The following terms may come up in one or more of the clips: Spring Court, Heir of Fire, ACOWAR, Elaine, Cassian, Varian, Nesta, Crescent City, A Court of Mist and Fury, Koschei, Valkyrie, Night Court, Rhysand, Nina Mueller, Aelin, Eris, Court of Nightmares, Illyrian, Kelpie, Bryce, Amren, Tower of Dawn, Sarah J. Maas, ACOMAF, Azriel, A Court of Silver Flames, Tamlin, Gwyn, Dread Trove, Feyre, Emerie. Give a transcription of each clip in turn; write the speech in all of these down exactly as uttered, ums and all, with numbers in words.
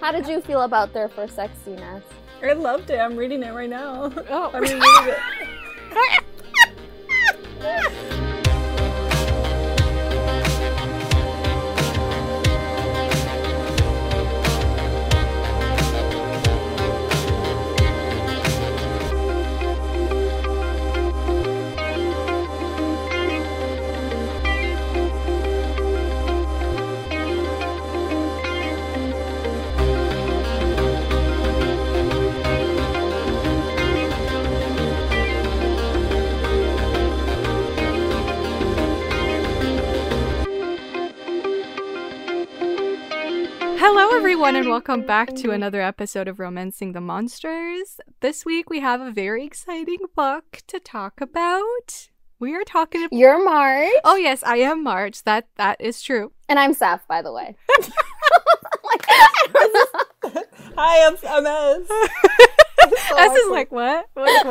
How did you feel about their first sex scene, Ness? I loved it. I'm reading it right now. Oh. I'm reading it. Hello everyone and welcome back to another episode of Romancing the Monsters. This week we have a very exciting book to talk about. We are talking about... You're March. Oh yes, I am March. That that is true. And I'm Saf, by the way. Like, I don't know. Hi, I'm, I'm S. So S is like, what? What,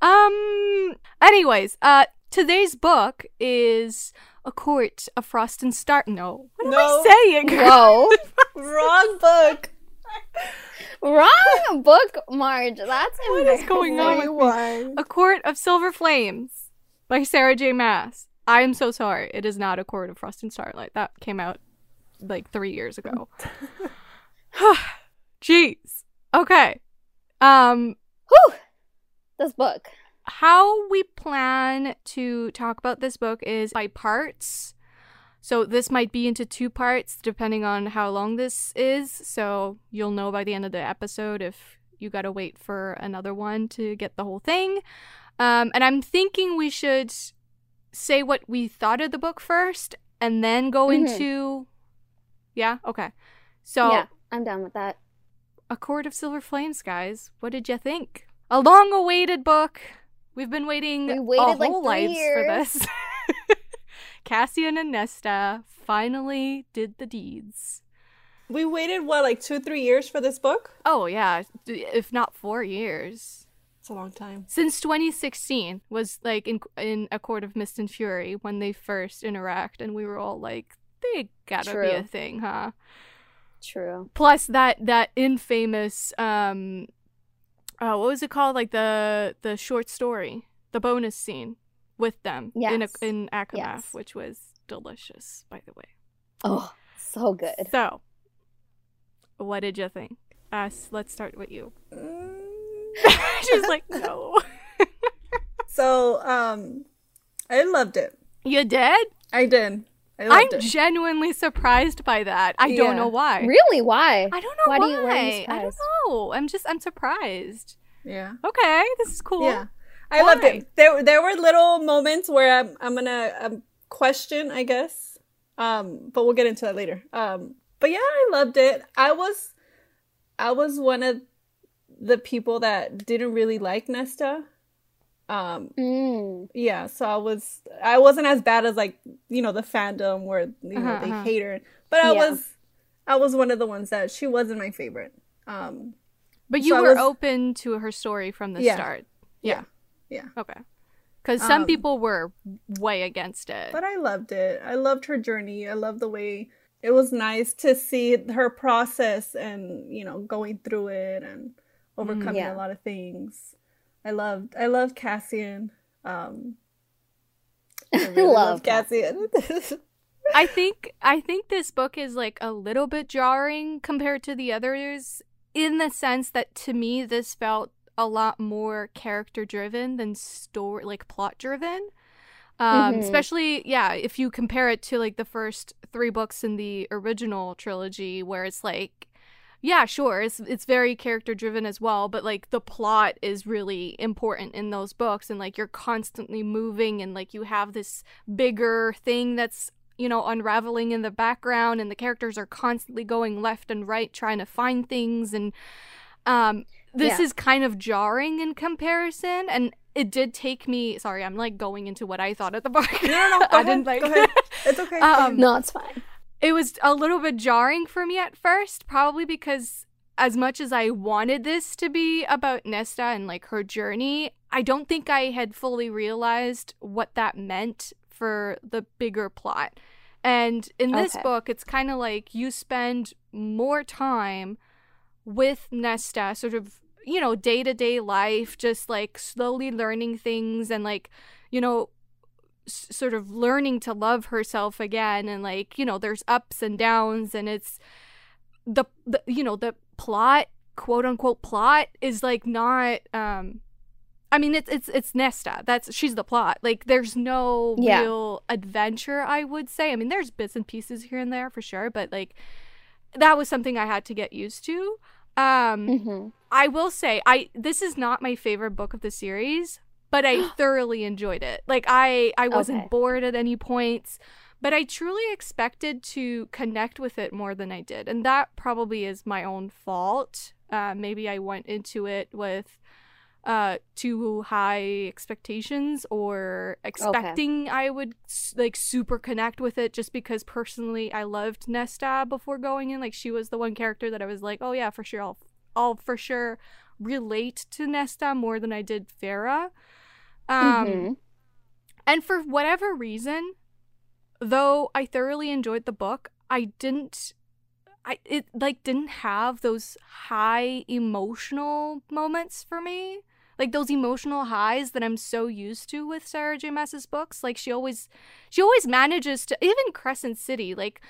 what? um, anyways, uh, today's book is... A Court of Frost and Star. No. What am no. I saying? No. Wrong book. Wrong book, Marge. That's what is going on with me? A Court of Silver Flames by Sarah J. Maas. I am so sorry. It is not A Court of Frost and Starlight. That came out like three years ago. Jeez. Okay. Um. Whew. This book. How we plan to talk about this book is by parts. So this might be into two parts depending on how long this is. So you'll know by the end of the episode if you gotta wait for another one to get the whole thing. Um, and I'm thinking we should say what we thought of the book first and then go mm-hmm. into... Yeah? Okay. So yeah, I'm down with that. A Court of Silver Flames, guys. What did you think? A long-awaited book. We've been waiting we waited our whole like lives years. for this. Cassian and Nesta finally did the deeds. We waited, what, like two, three years for this book? Oh, yeah. If not four years. It's a long time. Since twenty sixteen was, like, in, in A Court of Mist and Fury when they first interact. And we were all like, they gotta True. be a thing, huh? True. Plus that, that infamous... um. Oh, what was it called? Like the the short story, the bonus scene with them yes. in a, in ACOMAF, yes. which was delicious, by the way. Oh, so good. So, what did you think? Us, let's start with you. She's like, no. So, um, I loved it. You did? I did. I loved I'm it. genuinely surprised by that. I yeah. don't know why. Really? Why? I don't know why. Why do you why I don't know. I'm just, I'm surprised. Yeah. Okay. This is cool. Yeah. I why? loved it. There there were little moments where I'm, I'm going to um, question, I guess. Um, but we'll get into that later. Um, but yeah, I loved it. I was, I was one of the people that didn't really like Nesta. Um, mm. yeah, so I was, I wasn't as bad as like, you know, the fandom where, you know, uh-huh, they uh-huh. hate her, but I yeah. was, I was one of the ones that she wasn't my favorite. Um, but you so were was... open to her story from the yeah. start. Yeah. Yeah. yeah. Okay. Cause some um, people were way against it, but I loved it. I loved her journey. I loved the way it was nice to see her process and, you know, going through it and overcoming mm, yeah. a lot of things. I loved, I loved Cassian. Um, I really love Cassian. I think, I think this book is like a little bit jarring compared to the others in the sense that to me this felt a lot more character driven than story, like plot driven. Um, mm-hmm. Especially, yeah, if you compare it to like the first three books in the original trilogy, where it's like. Yeah, sure. It's it's very character driven as well, but like the plot is really important in those books, and like you're constantly moving, and like you have this bigger thing that's, you know, unraveling in the background, and the characters are constantly going left and right trying to find things, and um, this yeah. is kind of jarring in comparison, and it did take me. Sorry, I'm like going into what I thought at the book. No, no, no. I didn't like. Go ahead. It's okay. Um, no, it's fine. It was a little bit jarring for me at first, probably because as much as I wanted this to be about Nesta and, like, her journey, I don't think I had fully realized what that meant for the bigger plot. And in this okay. book, it's kind of like you spend more time with Nesta, sort of, you know, day-to-day life, just like slowly learning things and like, you know, s- sort of learning to love herself again. And like, you know, there's ups and downs, and it's the, the you know, the plot, quote unquote plot, is like not, um, I mean, it's it's it's Nesta. That's she's the plot. Like, there's no yeah. real adventure, I would say. I mean, there's bits and pieces here and there for sure, but like that was something I had to get used to. Um, mm-hmm. I will say, I this is not my favorite book of the series, but I thoroughly enjoyed it. Like, I I wasn't okay. bored at any points, but I truly expected to connect with it more than I did, and that probably is my own fault. Uh, maybe I went into it with uh too high expectations, or expecting okay. I would like super connect with it, just because personally I loved Nesta before going in. Like, she was the one character that I was like, oh yeah, for sure I'll I'll for sure relate to Nesta more than I did Feyre. Um mm-hmm. And for whatever reason, though I thoroughly enjoyed the book, I didn't I it like didn't have those high emotional moments for me. Like, those emotional highs that I'm so used to with Sarah J. Maas's books. Like, she always she always manages to, even Crescent City, like,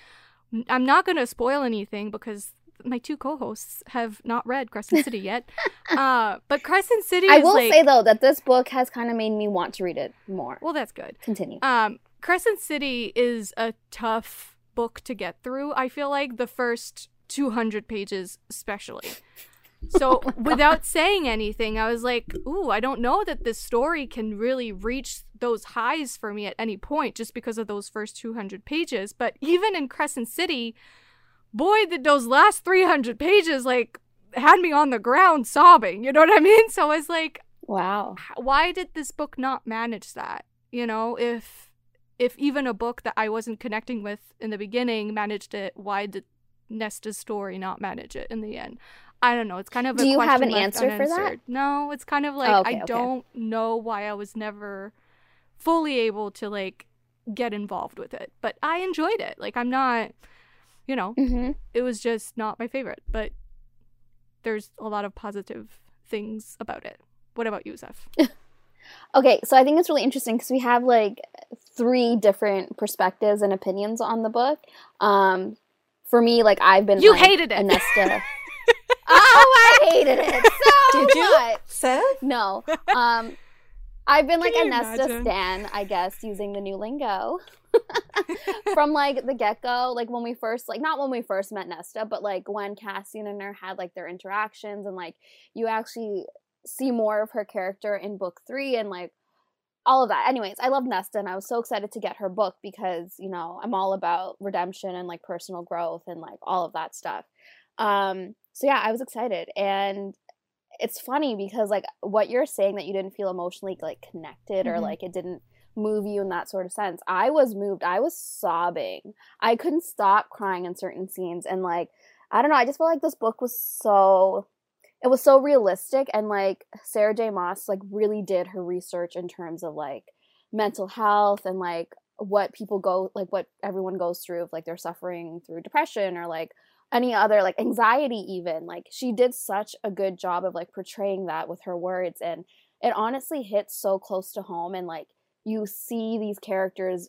I'm not going to spoil anything because my two co-hosts have not read Crescent City yet. uh, but Crescent City I is will like, say, though, that this book has kind of made me want to read it more. Well, that's good. Continue. Um, Crescent City is a tough book to get through. I feel like the first two hundred pages especially. So oh without saying anything, I was like, ooh, I don't know that this story can really reach those highs for me at any point, just because of those first two hundred pages. But even in Crescent City, boy, did those last three hundred pages like had me on the ground sobbing, you know what I mean? So I was like, wow, why did this book not manage that? You know, if If even a book that I wasn't connecting with in the beginning managed it, why did Nesta's story not manage it in the end? I don't know. It's kind of a question left unanswered. Do you have an answer for that? No, it's kind of like, oh, okay, I okay. don't know why I was never fully able to, like, get involved with it. But I enjoyed it. Like, I'm not, you know, mm-hmm. it was just not my favorite. But there's a lot of positive things about it. What about you, Zeph? Okay, so I think it's really interesting because we have, like, three different perspectives and opinions on the book. Um, for me, like, I've been, you like, hated it. Nesta. Oh, I hated it so Did you? much. Seth? No. Um, I've been, like, a Nesta stan, I guess, using the new lingo. From, like, the get-go, like, when we first, like, not when we first met Nesta, but, like, when Cassian and her had, like, their interactions, and, like, you actually see more of her character in book three, and like all of that. Anyways, I love Nesta, and I was so excited to get her book because, you know, I'm all about redemption and like personal growth and like all of that stuff. Um, so yeah, I was excited. And it's funny because like what you're saying, that you didn't feel emotionally like connected, mm-hmm. or like it didn't move you in that sort of sense. I was moved. I was sobbing. I couldn't stop crying in certain scenes. And like, I don't know, I just felt like this book was so... It was so realistic, and, like, Sarah J. Maas, like, really did her research in terms of, like, mental health and, like, what people go, like, what everyone goes through if, like, they're suffering through depression or, like, any other, like, anxiety even. Like, she did such a good job of, like, portraying that with her words, and it honestly hits so close to home, and, like, you see these characters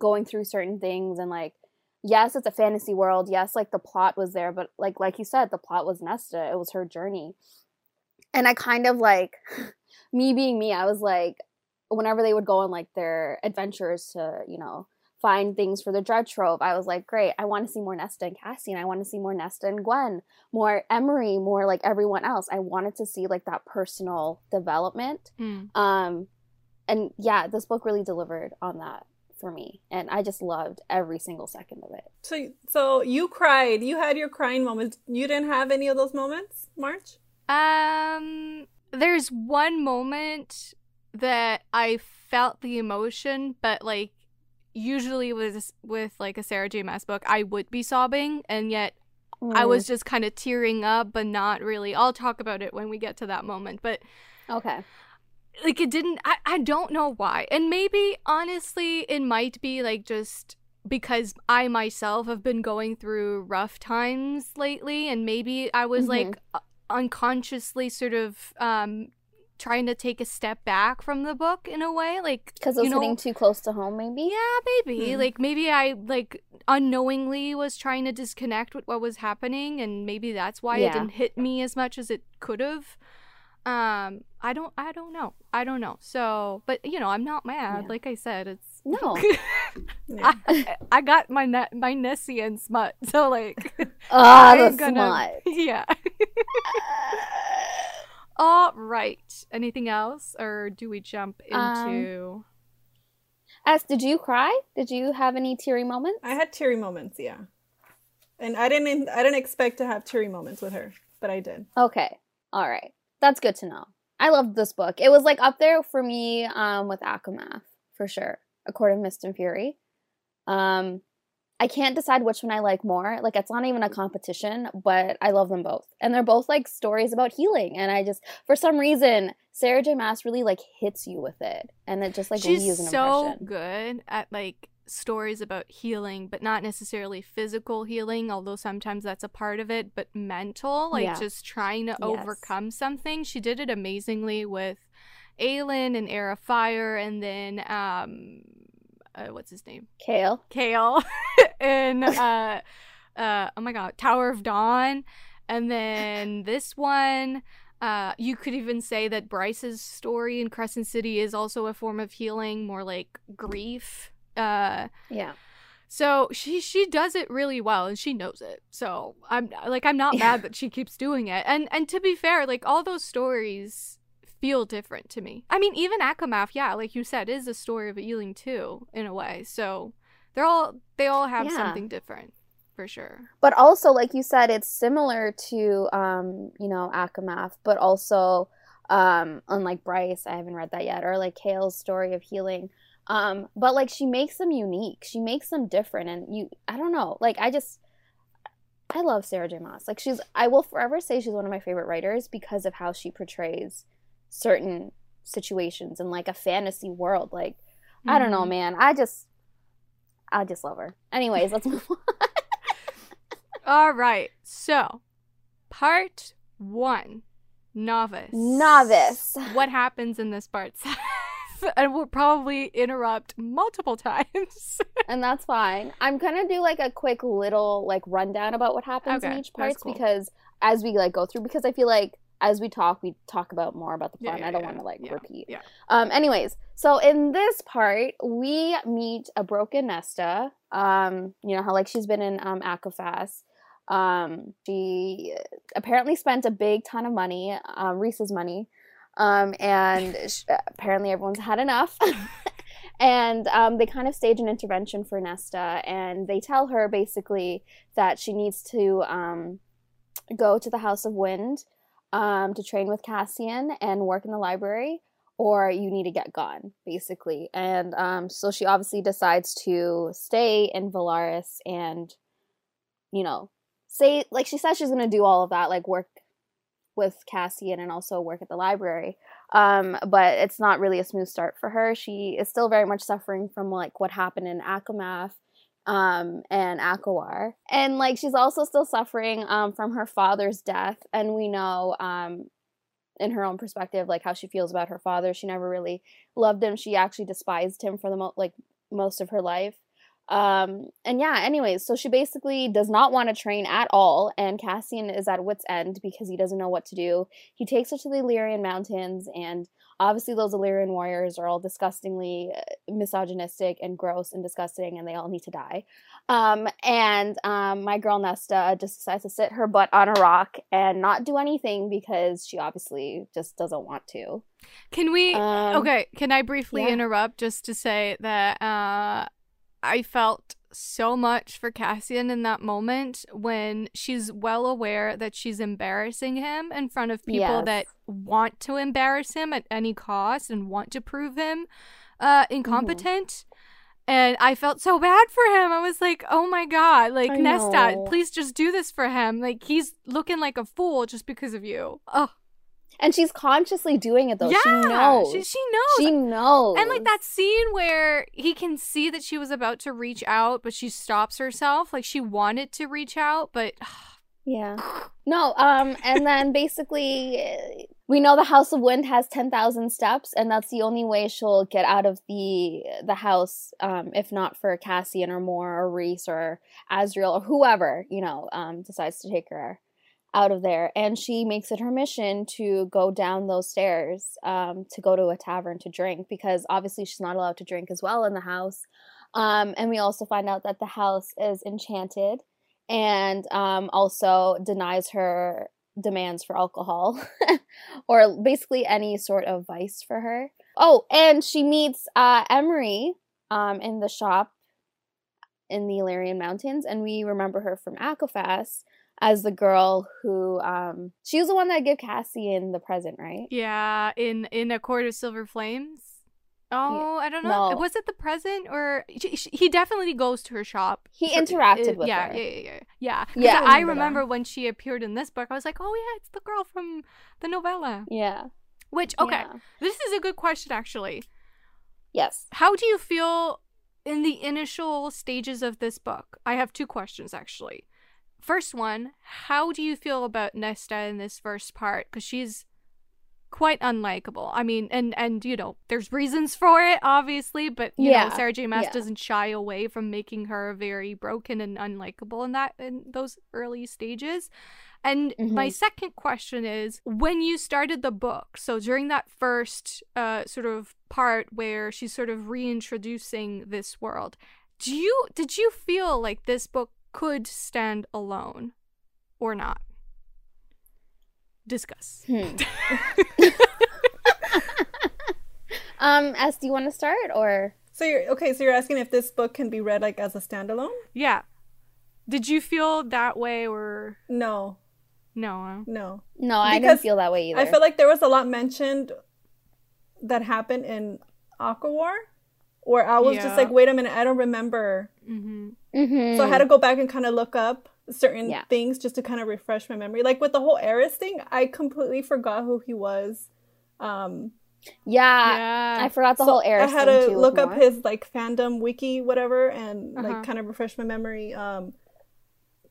going through certain things, and, like, yes, it's a fantasy world. Yes, like the plot was there, but like like you said, the plot was Nesta. It was her journey. And I kind of like, me being me, I was like, whenever they would go on like their adventures to, you know, find things for the Dread Trove, I was like, great, I want to see more Nesta and Cassian. I want to see more Nesta and Gwyn, more Emerie, more like everyone else. I wanted to see like that personal development. Mm. Um, and yeah, this book really delivered on that for me, and I just loved every single second of it. So, so you cried. You had your crying moments. You didn't have any of those moments, March? Um, there's one moment that I felt the emotion, but like usually with with like a Sarah J. Maas book, I would be sobbing, and yet mm. I was just kind of tearing up, but not really. I'll talk about it when we get to that moment. But okay. Like, it didn't, I, I don't know why. And maybe, honestly, it might be, like, just because I myself have been going through rough times lately, and maybe I was mm-hmm. like unconsciously sort of um trying to take a step back from the book in a way, like because I was know, getting too close to home, maybe. Yeah, maybe. Mm. Like maybe I like unknowingly was trying to disconnect with what was happening, and maybe that's why yeah. it didn't hit me as much as it could have. Um, I don't, I don't know, I don't know. So, but you know, I'm not mad. Yeah. Like I said, it's no. yeah. I, I got my ne- my Nessian smut, so like. Ah, oh, the gonna, smut. Yeah. All right. Anything else, or do we jump into? Um, As did you cry? Did you have any teary moments? I had teary moments, yeah, and I didn't. I didn't expect to have teary moments with her, but I did. Okay. All right. That's good to know. I loved this book. It was like up there for me um, with ACOMAF for sure. A Court of Mist and Fury. Um, I can't decide which one I like more. Like, it's not even a competition, but I love them both. And they're both, like, stories about healing. And I just, for some reason, Sarah J. Maas really, like, hits you with it. And it just, like, leaves an impression. She's so good at, like, stories about healing, but not necessarily physical healing, although sometimes that's a part of it, but mental, like, yeah. just trying to yes. overcome something. She did it amazingly with Aelin and Heir of Fire, and then, um... Uh, what's his name? Kale. Kale. And, uh, uh, oh my god, Tower of Dawn. And then this one, uh, you could even say that Bryce's story in Crescent City is also a form of healing, more like grief. Uh, yeah. So she she does it really well, and she knows it. So I'm like, I'm not mad that she keeps doing it. And and to be fair, like, all those stories feel different to me. I mean, even ACOMAF, yeah, like you said, is a story of healing too, in a way. So they're all they all have yeah. something different, for sure. But also, like you said, it's similar to um, you know, ACOMAF, but also um, unlike Bryce, I haven't read that yet, or like Kale's story of healing. Um, but like she makes them unique. She makes them different, and you, I don't know, like I just. I love Sarah J. Maas. Like she's, I will forever say she's one of my favorite writers because of how she portrays certain situations in like a fantasy world. Like mm. I don't know, man, I just I just love her. Anyways, let's move on. All right, so part one, novice novice what happens in this part? And we'll probably interrupt multiple times. And that's fine. I'm gonna do like a quick little like rundown about what happens okay, in each part cool. because as we like go through, because I feel like as we talk, we talk about more about the plot. Yeah, yeah, I don't yeah, want to, like, yeah, repeat. Yeah. Um, anyways, so in this part, we meet a broken Nesta. Um, you know how, like, she's been in um, ACOFAS. Um, she apparently spent a big ton of money, um, Reese's money, um, and she, apparently everyone's had enough. And um, they kind of stage an intervention for Nesta, and they tell her, basically, that she needs to um, go to the House of Wind, Um, to train with Cassian and work in the library, or you need to get gone, basically. And um, so she obviously decides to stay in Velaris and, you know, say, like she says she's going to do all of that, like work with Cassian and also work at the library. Um, but it's not really a smooth start for her. She is still very much suffering from, like, what happened in ACOMAF um and ACOWAR, and like she's also still suffering um from her father's death. And we know um in her own perspective, like, how she feels about her father. She never really loved him. She actually despised him for the mo- like most of her life. Um and yeah, anyways, so she basically does not want to train at all, and Cassian is at wit's end because he doesn't know what to do. He takes her to the Illyrian mountains, and obviously, those Illyrian warriors are all disgustingly misogynistic and gross and disgusting, and they all need to die. Um, and um, my girl Nesta just decides to sit her butt on a rock and not do anything because she obviously just doesn't want to. Can we... Um, okay, can I briefly yeah. interrupt just to say that uh, I felt so much for Cassian in that moment when she's well aware that she's embarrassing him in front of people yes. that want to embarrass him at any cost and want to prove him uh, incompetent. Mm-hmm. And I felt so bad for him. I was like, oh my god, like, I Nesta, know. Please just do this for him. Like, he's looking like a fool just because of you. Oh. And she's consciously doing it, though. Yeah, she knows. She, she knows. She knows. And, like, that scene where he can see that she was about to reach out, but she stops herself. Like, she wanted to reach out, but... yeah. No, um, and then basically... we know the House of Wind has ten thousand steps, and that's the only way she'll get out of the the house, um, if not for Cassian or Moore or Rhys or Azriel or whoever, you know, um, decides to take her out of there. And she makes it her mission to go down those stairs, um, to go to a tavern to drink, because obviously she's not allowed to drink as well in the house. Um, and we also find out that the house is enchanted and um, also denies her demands for alcohol or basically any sort of vice for her. Oh, and she meets uh, Emerie um, in the shop in the Illyrian Mountains, and we remember her from ACOFAS as the girl who um, she was the one that gave Cassian the present, right? Yeah, in in A Court of Silver Flames. Oh, I don't know. No. Was it the present or she, she, he definitely goes to her shop. He for, interacted uh, with yeah, her. Yeah, yeah, yeah, yeah. Yeah, I remember, I remember when she appeared in this book. I was like, oh yeah, it's the girl from the novella. Yeah. Which okay, yeah. This is a good question actually. Yes. How do you feel in the initial stages of this book? I have two questions actually. First one, how do you feel about Nesta in this first part? Because she's quite unlikable. I mean, and, and you know, there's reasons for it, obviously, but, you yeah. know, Sarah J. Maas yeah. doesn't shy away from making her very broken and unlikable in that in those early stages. And mm-hmm. my second question is, when you started the book, so during that first uh, sort of part where she's sort of reintroducing this world, do you did you feel like this book could stand alone or not? Discuss. Hmm. um, S, do you want to start or? So you're okay. So you're asking if this book can be read like as a standalone? Yeah. Did you feel that way or? No. No. No. No, I because didn't feel that way either. I feel like there was a lot mentioned that happened in ACOWAR, where I was yeah. just like, wait a minute, I don't remember. Mm-hmm. Mm-hmm. So I had to go back and kind of look up certain yeah. things just to kind of refresh my memory. Like with the whole Eris thing, I completely forgot who he was. Um, yeah, yeah. I forgot the so whole Eris thing I had to too, look up more. his like fandom wiki, whatever, and uh-huh. like kind of refresh my memory. Um,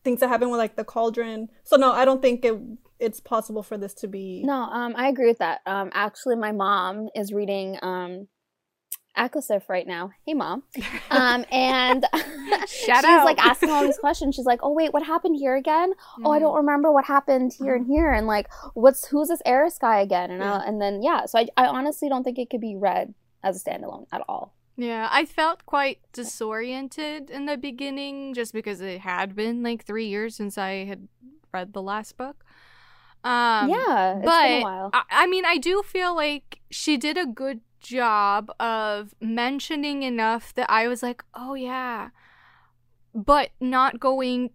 things that happened with like the cauldron. So no, I don't think it it's possible for this to be. No, um, I agree with that. Um, actually, my mom is reading um, ACOSIF right now. Hey, mom. Um, and she's out. like asking all these questions. She's like, oh, wait, what happened here again? Mm. Oh, I don't remember what happened here mm. and here. And like, what's who's this Eris guy again? And, yeah. I, and then, yeah. So I, I honestly don't think it could be read as a standalone at all. Yeah, I felt quite disoriented in the beginning just because it had been like three years since I had read the last book. Um, yeah, it's but been a while. I, I mean, I do feel like she did a good job of mentioning enough that I was like, oh yeah, but not going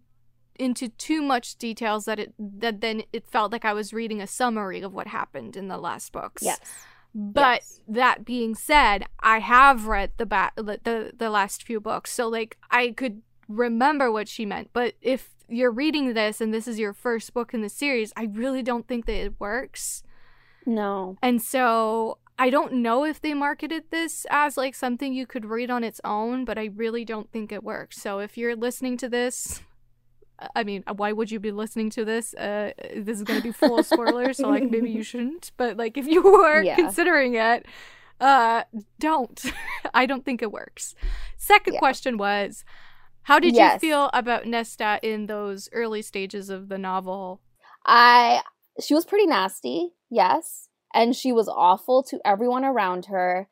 into too much details that it that then it felt like I was reading a summary of what happened in the last books. Yes. But yes. That being said, I have read the ba- the the last few books, so like I could remember what she meant. But if you're reading this and this is your first book in the series, I really don't think that it works. No. And so I don't know if they marketed this as, like, something you could read on its own, but I really don't think it works. So if you're listening to this, I mean, why would you be listening to this? Uh, this is going to be full of spoilers, so, like, maybe you shouldn't. But, like, if you were yeah. considering it, uh, don't. I don't think it works. Second yeah. question was, how did yes. you feel about Nesta in those early stages of the novel? I she was pretty nasty, yes. And she was awful to everyone around her,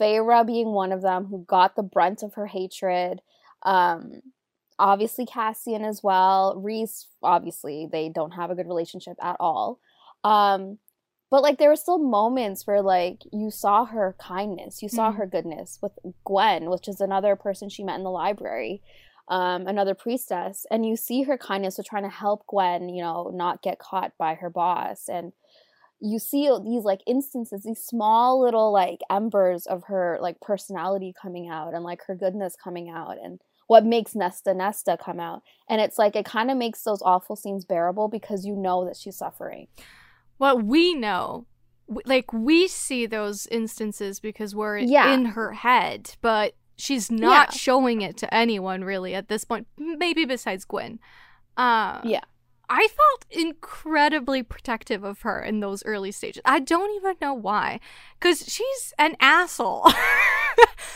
Feyre being one of them, who got the brunt of her hatred. Um, obviously, Cassian as well. Rhys, obviously, they don't have a good relationship at all. Um, but, like, there were still moments where, like, you saw her kindness. You saw mm-hmm. her goodness with Gwyn, which is another person she met in the library, um, another priestess. And you see her kindness with trying to help Gwyn, you know, not get caught by her boss. And you see these, like, instances, these small little, like, embers of her, like, personality coming out and, like, her goodness coming out and what makes Nesta Nesta come out. And it's, like, it kind of makes those awful scenes bearable because you know that she's suffering. what we know, like, we see those instances because we're yeah. in her head, but she's not yeah. showing it to anyone really at this point, maybe besides Gwyn. Uh, yeah. I felt incredibly protective of her in those early stages. I don't even know why, because she's an asshole.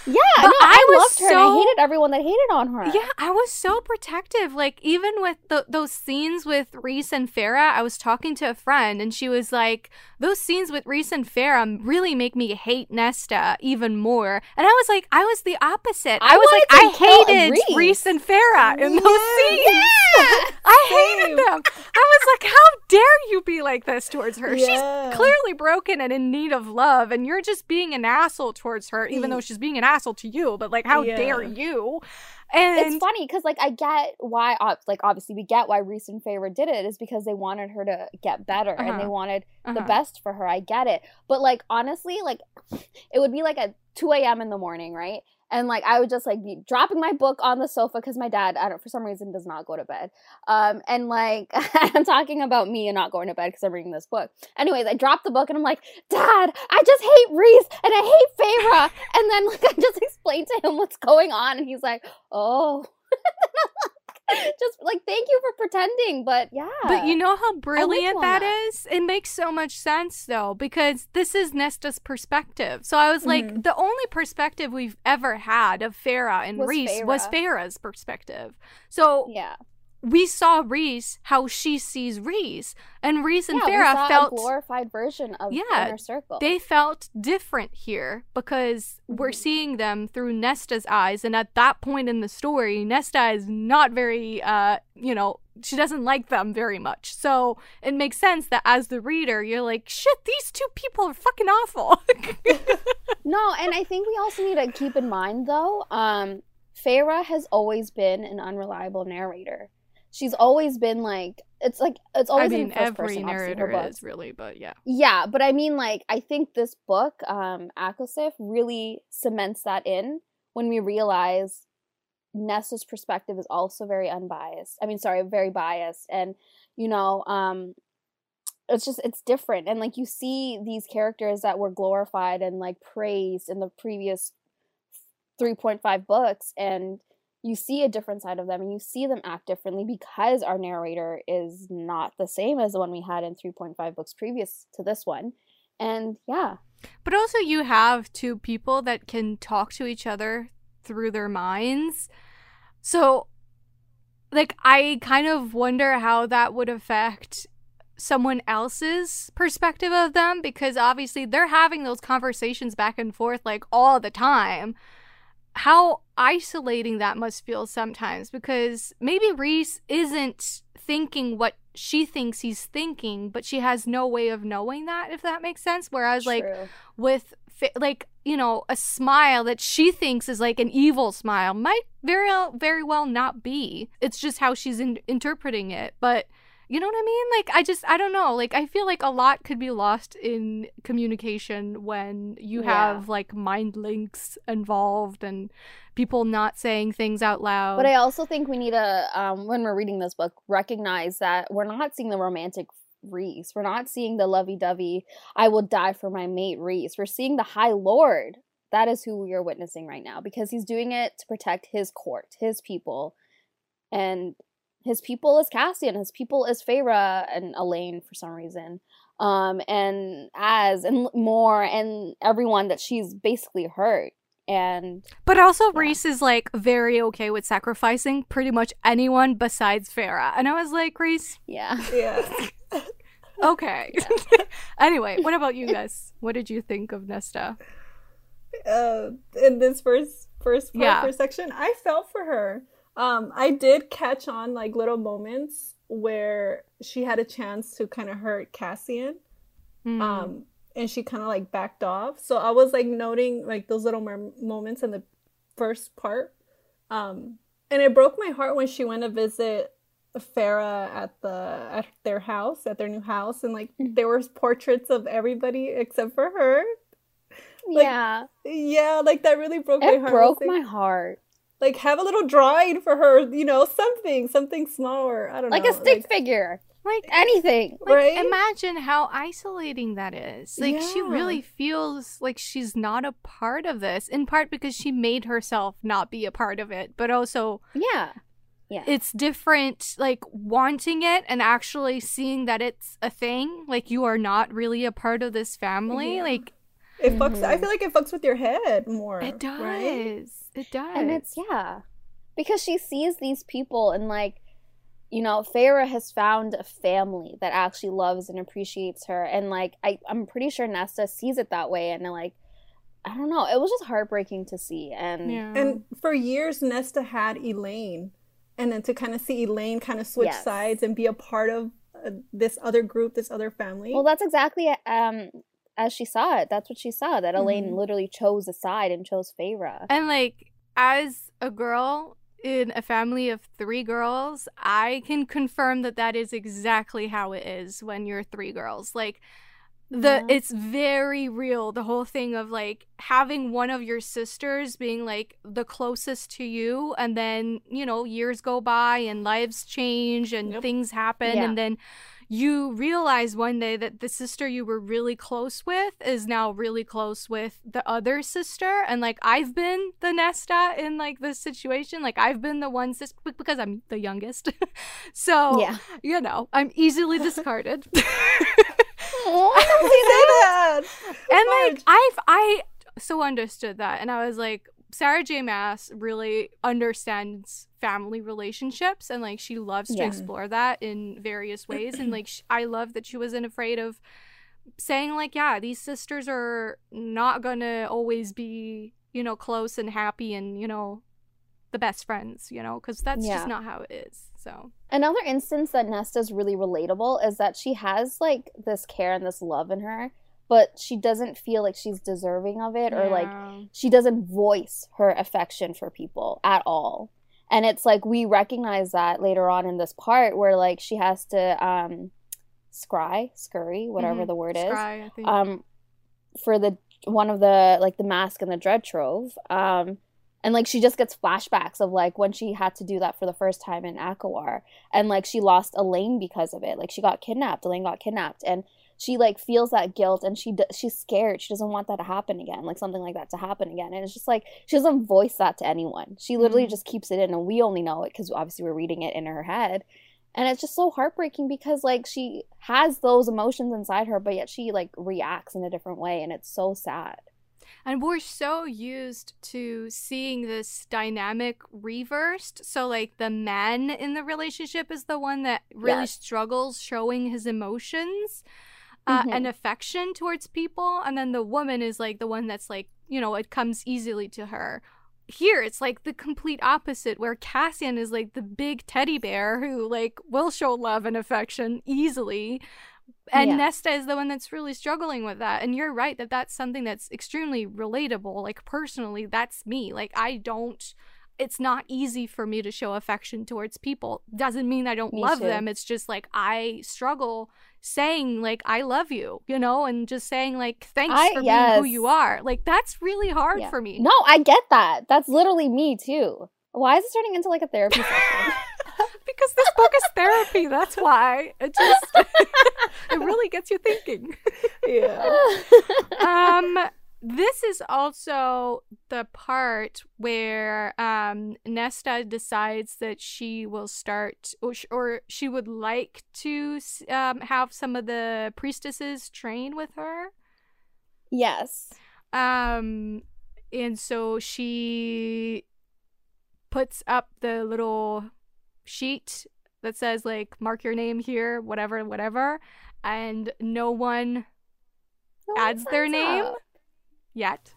Yeah, but no, I, I loved her so, and I hated everyone that hated on her. Yeah, I was so protective. Like, even with the, those scenes with Rhys and Feyre, I was talking to a friend and she was like, those scenes with Rhys and Feyre really make me hate Nesta even more. And I was like, I was the opposite. I, I was like, I hated Rhys and Feyre in yeah, those scenes. Yeah. I hated them. I was like, how dare you be like this towards her? Yeah. She's clearly broken and in need of love, and you're just being an asshole towards her, even though she's being an asshole to you, but like, how yeah. dare you? And it's funny because, like, I get why, like, obviously we get why Rhys and Feyre did it, is because they wanted her to get better uh-huh. and they wanted uh-huh. the best for her. I get it. But, like, honestly, like, it would be like at two a.m. in the morning, right? And, like, I would just, like, be dropping my book on the sofa because my dad, I don't, for some reason, does not go to bed. Um, and, like, I'm talking about me and not going to bed because I'm reading this book. Anyways, I dropped the book and I'm like, Dad, I just hate Rhys and I hate Feyre. And then, like, I just explained to him what's going on. And he's like, oh. Just, like, thank you for pretending, but yeah. But you know how brilliant that is? It makes so much sense, though, because this is Nesta's perspective. So I was like, mm-hmm. the only perspective we've ever had of Feyre and Rhys was Farah's perspective. So yeah. we saw Rhys how she sees Rhys, and Rhys and yeah, Feyre we saw felt a glorified version of yeah, inner circle. They felt different here because mm-hmm. we're seeing them through Nesta's eyes, and at that point in the story, Nesta is not very uh you know, she doesn't like them very much. So it makes sense that as the reader, you're like, shit, these two people are fucking awful. No, and I think we also need to keep in mind, though, um Feyre has always been an unreliable narrator. She's always been, like, it's, like, it's always I mean, in the first every person, narrator is, really, but yeah. Yeah, but I mean, like, I think this book, um, ACOSIF, really cements that in when we realize Nesta's perspective is also very unbiased. I mean, sorry, very biased. And, you know, um, it's just, it's different. And, like, you see these characters that were glorified and, like, praised in the previous three point five books, and you see a different side of them, and you see them act differently because our narrator is not the same as the one we had in three point five books previous to this one. And yeah. But also you have two people that can talk to each other through their minds. So, like, I kind of wonder how that would affect someone else's perspective of them, because obviously they're having those conversations back and forth, like, all the time. How isolating that must feel sometimes, because maybe Rhys isn't thinking what she thinks he's thinking, but she has no way of knowing that, if that makes sense. Whereas, True. like, with, like, you know, a smile that she thinks is, like, an evil smile might very, very well not be. It's just how she's in- interpreting it. But you know what I mean? Like, I just, I don't know. Like, I feel like a lot could be lost in communication when you yeah. have, like, mind links involved and people not saying things out loud. But I also think we need to, um, when we're reading this book, recognize that we're not seeing the romantic Rhys. We're not seeing the lovey-dovey, I will die for my mate Rhys. We're seeing the High Lord. That is who we are witnessing right now, because he's doing it to protect his court, his people, and his people is Cassian, his people is Feyre and Elaine for some reason, um, and Az and more, and everyone that she's basically hurt. And but also yeah. Rhys is, like, very okay with sacrificing pretty much anyone besides Feyre, and I was like, Rhys, yeah, yeah, okay. Yeah. Anyway, what about you guys? What did you think of Nesta? Uh, in this first first part, yeah. first section, I felt for her. Um, I did catch on, like, little moments where she had a chance to kind of hurt Cassian, mm. um, and she kind of, like, backed off. So I was, like, noting, like, those little mer- moments in the first part, um, and it broke my heart when she went to visit Feyre at the at their house, at their new house, and, like, there were portraits of everybody except for her. Like, yeah, yeah, like, that really broke it my heart. It broke my heart. Like, have a little drawing for her, you know, something, something smaller. I don't know. Like a stick figure. Like anything. Like, right? Imagine how isolating that is. Like, yeah. She really feels like she's not a part of this, in part because she made herself not be a part of it, but also yeah. Yeah. It's different, like, wanting it and actually seeing that it's a thing. Like, you are not really a part of this family. Yeah. Like, it fucks. Mm-hmm. I feel like it fucks with your head more. It does. Right? It does. And it's, yeah. Because she sees these people and, like, you know, Feyre has found a family that actually loves and appreciates her. And, like, I, I'm pretty sure Nesta sees it that way. And, like, I don't know. It was just heartbreaking to see. And, yeah. and for years, Nesta had Elaine. And then to kind of see Elaine kind of switch yes. sides and be a part of uh, this other group, this other family. Well, that's exactly um, as she saw it. That's what she saw, that mm-hmm. Elaine literally chose a side and chose Feyre. And, like, as a girl in a family of three girls, I can confirm that that is exactly how it is when you're three girls. Like, the yeah. it's very real, the whole thing of, like, having one of your sisters being, like, the closest to you, and then, you know, years go by and lives change and yep. things happen yeah. and then you realize one day that the sister you were really close with is now really close with the other sister. And, like, I've been the Nesta in, like, this situation. Like, I've been the one sister because I'm the youngest. So, yeah. you know, I'm easily discarded. Oh, I don't see that. And, like, I've, I so understood that. And I was like, Sarah J. Maas really understands family relationships, and, like, she loves yeah. to explore that in various ways. And, like, she, I love that she wasn't afraid of saying, like, yeah, these sisters are not gonna always be, you know, close and happy and, you know, the best friends, you know, because that's yeah. just not how it is. So another instance that Nesta's really relatable is that she has, like, this care and this love in her, but she doesn't feel like she's deserving of it, or yeah. like, she doesn't voice her affection for people at all. And it's like, we recognize that later on in this part where, like, she has to um, scry, scurry, whatever mm-hmm. the word is, scry, I think. Um, for the one of the, like, the mask in the Dread Trove. Um, and, like, she just gets flashbacks of, like, when she had to do that for the first time in ACOWAR. And, like, she lost Elaine because of it. Like, she got kidnapped. Elaine got kidnapped. And she, like, feels that guilt, and she d- she's scared. She doesn't want that to happen again, like, something like that to happen again. And it's just, like, she doesn't voice that to anyone. She literally mm-hmm. just keeps it in, and we only know it because, obviously, we're reading it in her head. And it's just so heartbreaking because, like, she has those emotions inside her, but yet she, like, reacts in a different way, and it's so sad. And we're so used to seeing this dynamic reversed. So, like, the man in the relationship is the one that really yes. struggles showing his emotions. Uh, mm-hmm. an affection towards people, and then the woman is, like, the one that's, like, you know, it comes easily to her. Here it's, like, the complete opposite, where Cassian is, like, the big teddy bear who, like, will show love and affection easily, and yeah. Nesta is the one that's really struggling with that. And you're right that that's something that's extremely relatable. Like, personally, that's me. Like, I don't it's not easy for me to show affection towards people. Doesn't mean I don't me love too. them. It's just, like, I struggle saying, like, I love you, you know, and just saying, like, thanks I, for yes. being who you are. Like, that's really hard yeah. for me. No, I get that. That's literally me too. Why is it turning into, like, a therapy session? Because this book is therapy. That's why. It just it really gets you thinking. Yeah. um This is also the part where um, Nesta decides that she will start, or, sh- or she would like to um, have some of the priestesses train with her. Yes. Um, and so she puts up the little sheet that says, like, mark your name here, whatever, whatever, and no one no adds one their name. Up. Yet.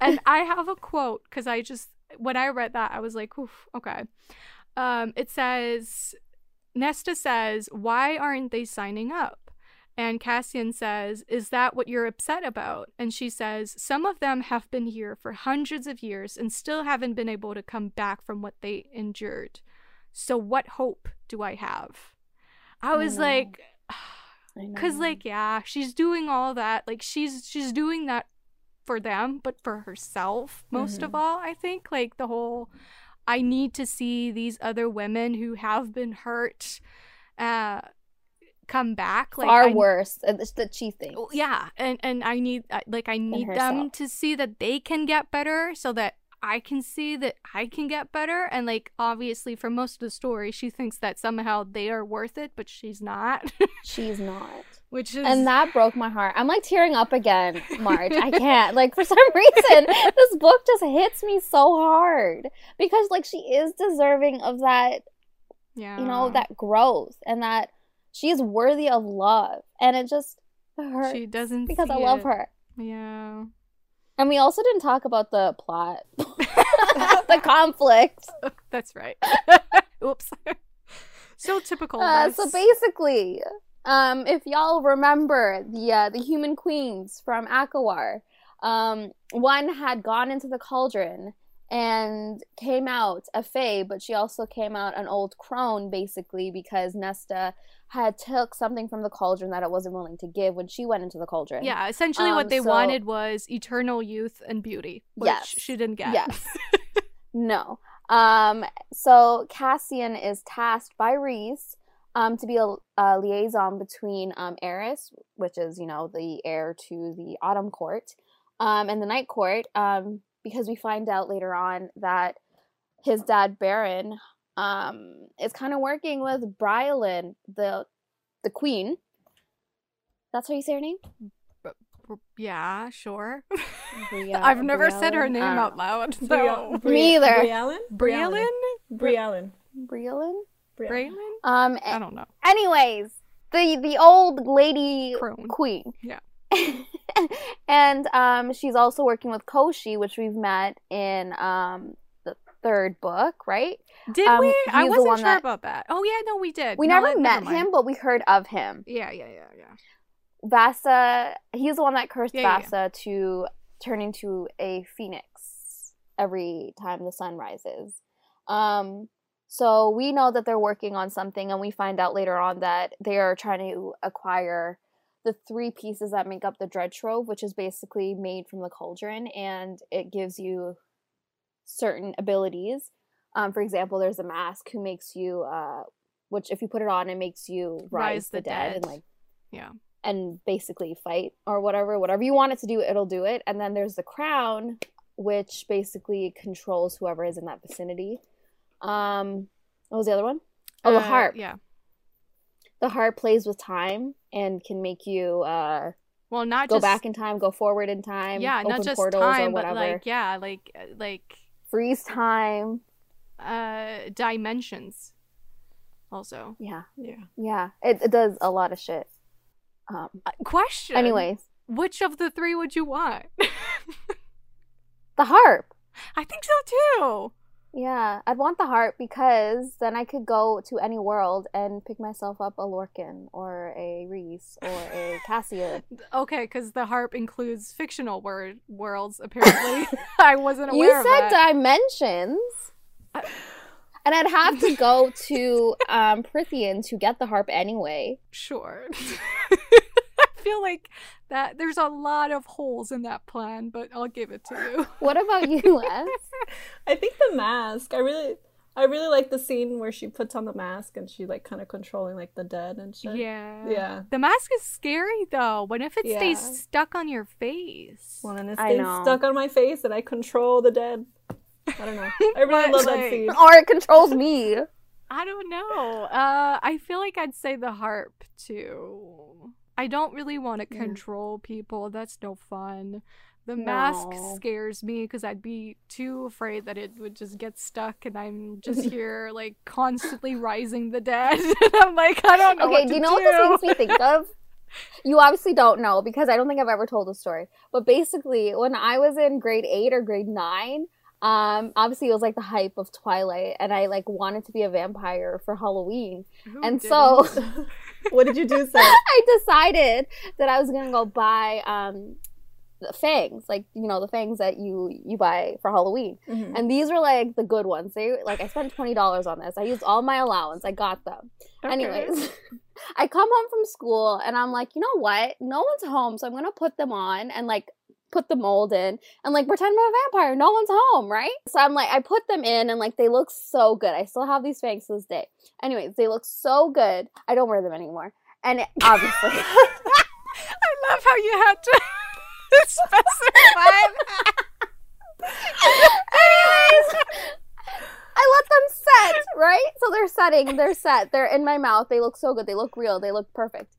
And I have a quote because I just, when I read that, I was like, oof, okay. Um, it says, Nesta says, why aren't they signing up? And Cassian says, is that what you're upset about? And she says, some of them have been here for hundreds of years and still haven't been able to come back from what they endured. So what hope do I have? I was mm. like... Because, like, yeah, she's doing all that. Like, she's she's doing that for them, but for herself, most mm-hmm. of all, I think. Like, the whole, I need to see these other women who have been hurt uh, come back. Like, Far I, worse. It's that she thinks. Yeah, and and I need like I need them to see that they can get better, so that I can see that I can get better. And like obviously, for most of the story, she thinks that somehow they are worth it, but she's not. She's not. Which is... And that broke my heart. I'm like tearing up again, March. I can't. Like, for some reason, this book just hits me so hard. Because like she is deserving of that, yeah. you know, that growth, and that she is worthy of love. And it just hurts. She doesn't because I love it. her. Yeah. And we also didn't talk about the plot. The conflict. That's right. Oops. So typical. Uh, so basically... Um, if y'all remember the uh, the human queens from ACOWAR, um, one had gone into the cauldron and came out a fae, but she also came out an old crone, basically, because Nesta had took something from the cauldron that it wasn't willing to give when she went into the cauldron. Yeah, essentially um, what they so, wanted was eternal youth and beauty, which yes, she didn't get. Yes. No. Um, so Cassian is tasked by Rhys Um, to be a, a liaison between um, Eris, which is, you know, the heir to the Autumn Court, um, and the Night Court, um, because we find out later on that his dad, Baron, um, is kind of working with Bryolin, the the queen. That's how you say her name? Yeah, sure. Bria- I've never Bria- said her name out loud. So. Bria- Bria- Me either. Bryolin? Bryolin? Bryolin. Bryolin? Braylon? Um, I don't know. Anyways, the the old lady Crone. Queen. Yeah. And um, she's also working with Koschei, which we've met in um, the third book, right? Did um, we? I wasn't sure that... about that. Oh, yeah, no, we did. We no, never met never him, but we heard of him. Yeah, yeah, yeah, yeah. Vasa, he's the one that cursed yeah, Vasa yeah. to turn into a phoenix every time the sun rises. Um... So we know that they're working on something, and we find out later on that they are trying to acquire the three pieces that make up the Dread Trove, which is basically made from the cauldron, and it gives you certain abilities. Um, for example, there's a mask who makes you, uh, which if you put it on, it makes you rise, rise the, the dead, dead and like, yeah, and basically fight or whatever, whatever you want it to do, it'll do it. And then there's the crown, which basically controls whoever is in that vicinity. Um, what was the other one? Oh, the uh, harp. Yeah. The harp plays with time and can make you uh well not go just, back in time, go forward in time, yeah, open not just portals time, or whatever. But like yeah, like like freeze time, uh, dimensions. Also. Yeah. Yeah. Yeah. It it does a lot of shit. Um, uh, question. Anyways, which of the three would you want? The harp. I think so too. Yeah, I'd want the harp because then I could go to any world and pick myself up a Lorcan or a Rhys or a Cassia. Okay, because the harp includes fictional word- worlds, apparently. I wasn't aware you of that. You said dimensions. I... And I'd have to go to um, Prithian to get the harp anyway. Sure. I feel like that there's a lot of holes in that plan, but I'll give it to you. What about you, Les? I think the mask. I really, I really like the scene where she puts on the mask and she like kind of controlling like the dead and shit. Yeah, yeah. The mask is scary though. What if it yeah. stays stuck on your face? Well, then it stays stuck on my face and I control the dead. I don't know. I really love that scene. Or it controls me. I don't know. Uh, I feel like I'd say the harp too. I don't really want to control yeah. people. That's no fun. The no. mask scares me because I'd be too afraid that it would just get stuck and I'm just here like constantly rising the dead. And I'm like, I don't know. Okay, what do you know do. What this makes me think of? You obviously don't know because I don't think I've ever told the story. But basically, when I was in grade eight or grade nine, um, obviously it was like the hype of Twilight, and I like wanted to be a vampire for Halloween. Who and didn't? So. What did you do, Sarah? I decided that I was going to go buy um, the fangs, like, you know, the fangs that you, you buy for Halloween. Mm-hmm. And these were, like, the good ones. They Like, I spent twenty dollars on this. I used all my allowance. I got them. Okay. Anyways, I come home from school, and I'm like, you know what? No one's home, so I'm going to put them on and, like, put the mold in, and like pretend I'm a vampire. No one's home, right? So I'm like, I put them in, and like they look so good. I still have these fangs to this day. Anyways, they look so good. I don't wear them anymore, and it, obviously, I love how you had to specify that. Anyways, I let them set, right? So they're setting, they're set, they're in my mouth. They look so good. They look real. They look perfect.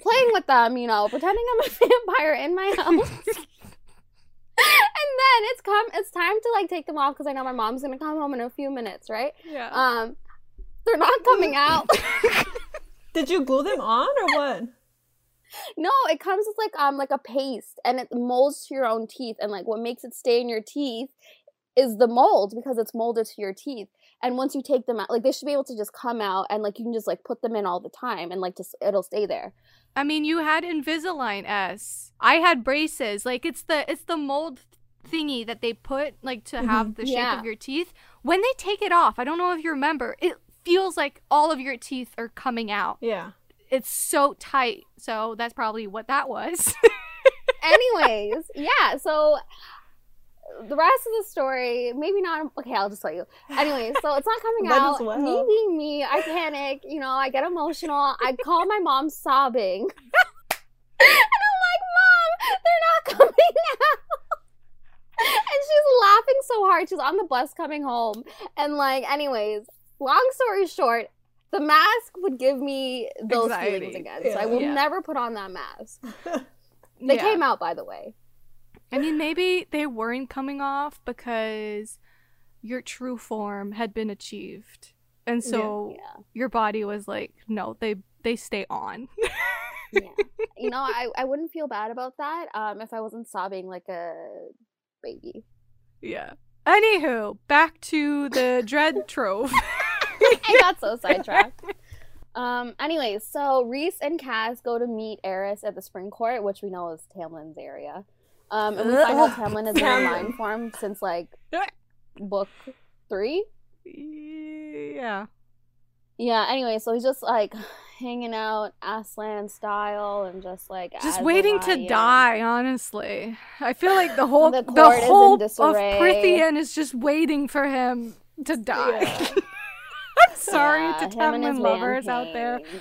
Playing with them, you know, pretending I'm a vampire in my house. And then it's come it's time to like take them off because I know my mom's gonna come home in a few minutes, right? Yeah. Um they're not coming out. Did you glue them on or what? No, it comes with like um like a paste, and it molds to your own teeth, and like what makes it stay in your teeth is the mold because it's molded to your teeth. And once you take them out, like, they should be able to just come out, and, like, you can just, like, put them in all the time, and, like, just it'll stay there. I mean, you had Invisalign S. I had braces. Like, it's the it's the mold thingy that they put, like, to have the yeah. shape of your teeth. When they take it off, I don't know if you remember, it feels like all of your teeth are coming out. Yeah. It's so tight. So that's probably what that was. Anyways, yeah, so... the rest of the story, maybe not. Okay, I'll just tell you. Anyway, so it's not coming out. Well. Me being me, I panic. You know, I get emotional. I call my mom sobbing. And I'm like, Mom, they're not coming out. And she's laughing so hard. She's on the bus coming home. And like, anyways, long story short, the mask would give me those anxiety. Feelings again. Yeah. So I will yeah. never put on that mask. They yeah. came out, by the way. I mean, maybe they weren't coming off because your true form had been achieved. And so yeah, yeah. your body was like, no, they they stay on. Yeah. You know, I, I wouldn't feel bad about that um, if I wasn't sobbing like a baby. Yeah. Anywho, back to the Dread Trove. I got so sidetracked. Um, anyways, so Rhys and Cass go to meet Eris at the Spring Court, which we know is Tamlin's area. Um, and we find out Tamlin has been online for him since, like, book three? Yeah. Yeah, anyway, so he's just, like, hanging out Aslan style and just, like... Just Azariel. Waiting to die, honestly. I feel like the whole the, the whole of Prithian is just waiting for him to die. Yeah. I'm sorry yeah, to Tamlin lovers man-hang. Out there. Honestly,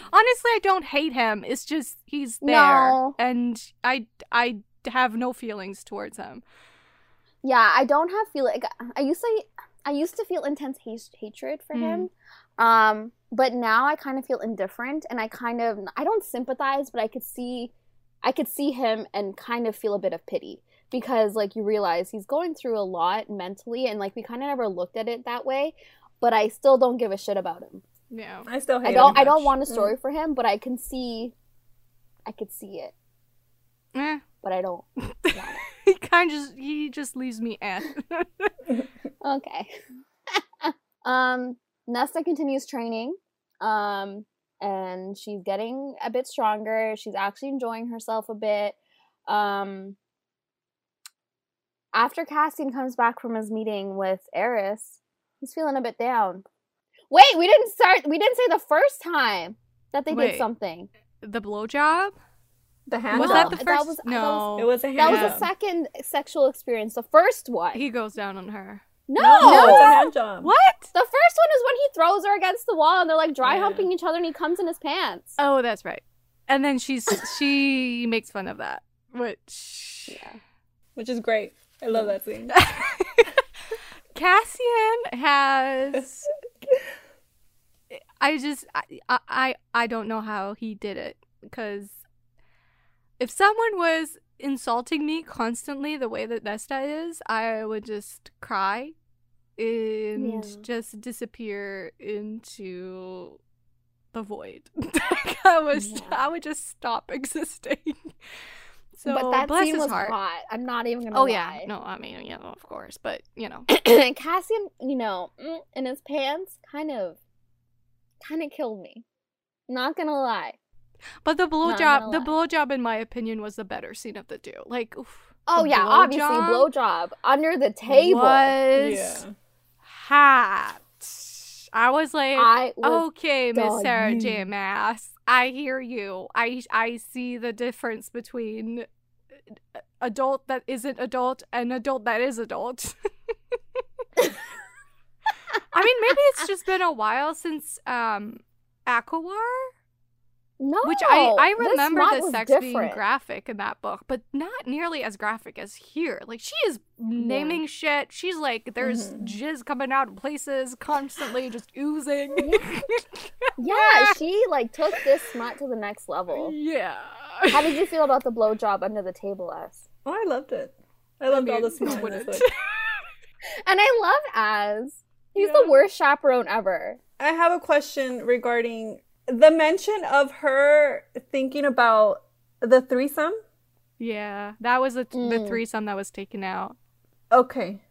I don't hate him. It's just he's there. No. And I... I have no feelings towards him. Yeah, I don't have feeling. I used to, I used to feel intense ha- hatred for mm. him, um, but now I kind of feel indifferent, and I kind of, I don't sympathize, but I could see, I could see him and kind of feel a bit of pity because, like, you realize he's going through a lot mentally, and like we kind of never looked at it that way. But I still don't give a shit about him. Yeah, I still hate I don't, him. I don't want a story mm. for him, but I can see, I could see it. Eh. But I don't. Yeah. he kind of just he just leaves me at. Okay. um, Nesta continues training, um, and she's getting a bit stronger. She's actually enjoying herself a bit. Um, after Cassian comes back from his meeting with Eris, he's feeling a bit down. Wait, we didn't start. We didn't say the first time that they Wait, did something. The blowjob. The hand was job. That the first? That was, no, that was, it was a hand That job. Was a second sexual experience. The first one, he goes down on her. No, no, it's a hand job. What? The first one is when he throws her against the wall and they're like dry yeah. humping each other, and he comes in his pants. Oh, that's right. And then she's she makes fun of that, which yeah, which is great. I love that scene. Cassian has. I just I, I I don't know how he did it because. If someone was insulting me constantly the way that Nesta is, I would just cry and yeah. just disappear into the void. I was, yeah. I would just stop existing. So, but that bless scene was heart. Hot. I'm not even going to oh, lie. Yeah. No, I mean, yeah, of course. But, you know. Cassian, you know, in his pants kind of, kind of killed me. Not going to lie. But the blowjob, the blowjob, in my opinion, was the better scene of the two. Like, oof, oh yeah, blow obviously, blowjob under the table was yeah. hot. I was like, I was okay, Miss Sarah J. Maas, I hear you. I I see the difference between adult that isn't adult and adult that is adult. I mean, maybe it's just been a while since um, ACOWAR. No, which I, I remember the sex different. being graphic in that book, but not nearly as graphic as here. Like, she is naming yeah. shit. She's like, there's mm-hmm. jizz coming out of places, constantly just oozing. Yeah. Yeah, she like took this smut to the next level. Yeah. How did you feel about the blowjob under the table, Az? Oh, I loved it. I loved I mean, all the smut. And I love Az. He's yeah. the worst chaperone ever. I have a question regarding the mention of her thinking about the threesome. Yeah, that was a th- mm. the threesome that was taken out. Okay.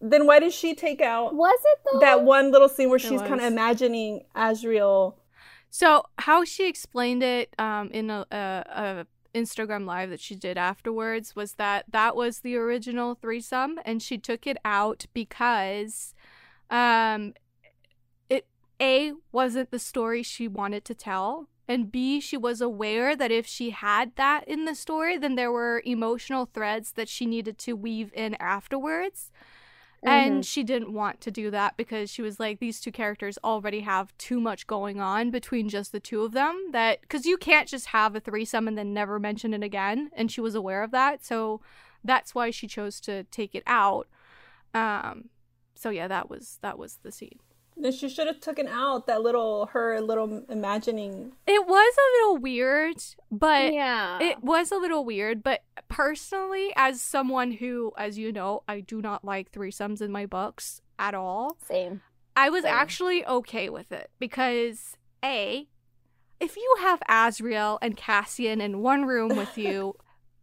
Then why did she take out was it though? that one little scene where it she's kind of imagining Azriel? So how she explained it um, in a, a, a Instagram live that she did afterwards was that that was the original threesome, and she took it out because um, A, wasn't the story she wanted to tell, and B, she was aware that if she had that in the story, then there were emotional threads that she needed to weave in afterwards, mm-hmm. and she didn't want to do that because she was like, these two characters already have too much going on between just the two of them, that because you can't just have a threesome and then never mention it again, and she was aware of that, so that's why she chose to take it out. Um, so yeah, that was that was the scene. Then she should have taken out that little, her little imagining. It was a little weird, but yeah. it was a little weird. But personally, as someone who, as you know, I do not like threesomes in my books at all. Same. I was Same. actually okay with it because, A, if you have Azriel and Cassian in one room with you,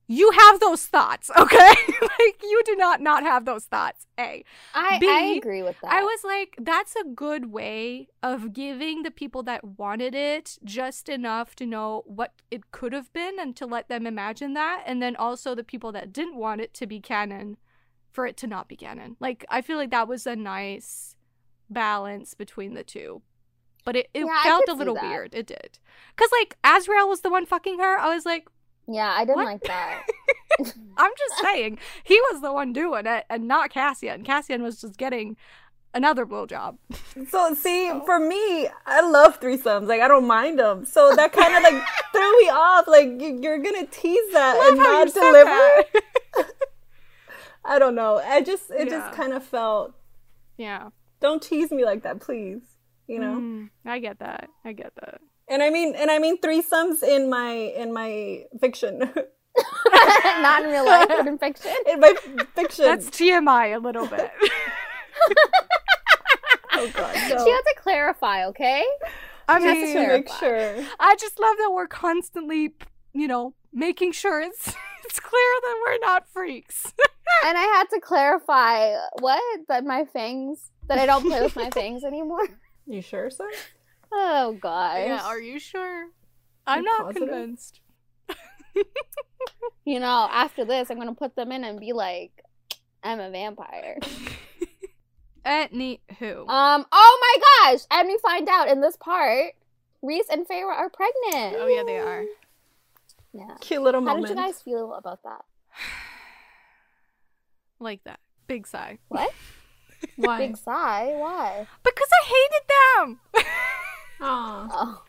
you have those thoughts, okay? Like, you do not not have those thoughts, A. I, B, I agree with that. I was like, that's a good way of giving the people that wanted it just enough to know what it could have been and to let them imagine that. And then also the people that didn't want it to be canon, for it to not be canon. Like, I feel like that was a nice balance between the two. But it, it yeah, felt a little weird. It did. Because, like, Azriel was the one fucking her. I was like, yeah, I didn't what? like that. I'm just saying, he was the one doing it and not Cassian. Cassian was just getting another blowjob. So, see, so. for me, I love threesomes. Like, I don't mind them. So that kind of, like, threw me off. Like, you, you're going to tease that love and not deliver. I don't know. I just, it yeah. just kind of felt, yeah. don't tease me like that, please. You know? Mm, I get that. I get that. And I mean, and I mean threesomes in my in my fiction, not in real life, but in fiction. In my fiction, that's T M I a little bit. Oh God! No. She had to clarify, okay? I mean, just to make sure. I just love that we're constantly, you know, making sure it's it's clear that we're not freaks. And I had to clarify what that my fangs that I don't play with my fangs anymore. You sure, sir? Oh, gosh. Yeah, are you sure? I'm not positive? convinced. You know, after this, I'm going to put them in and be like, I'm a vampire. Etni who? Um, oh my gosh! And we find out in this part, Rhys and Feyre are pregnant. Oh, yeah, they are. Yeah. Cute little How moment. How did you guys feel about that? Like that. Big sigh. What? Why? Big sigh? Why? Because I hated them! Oh.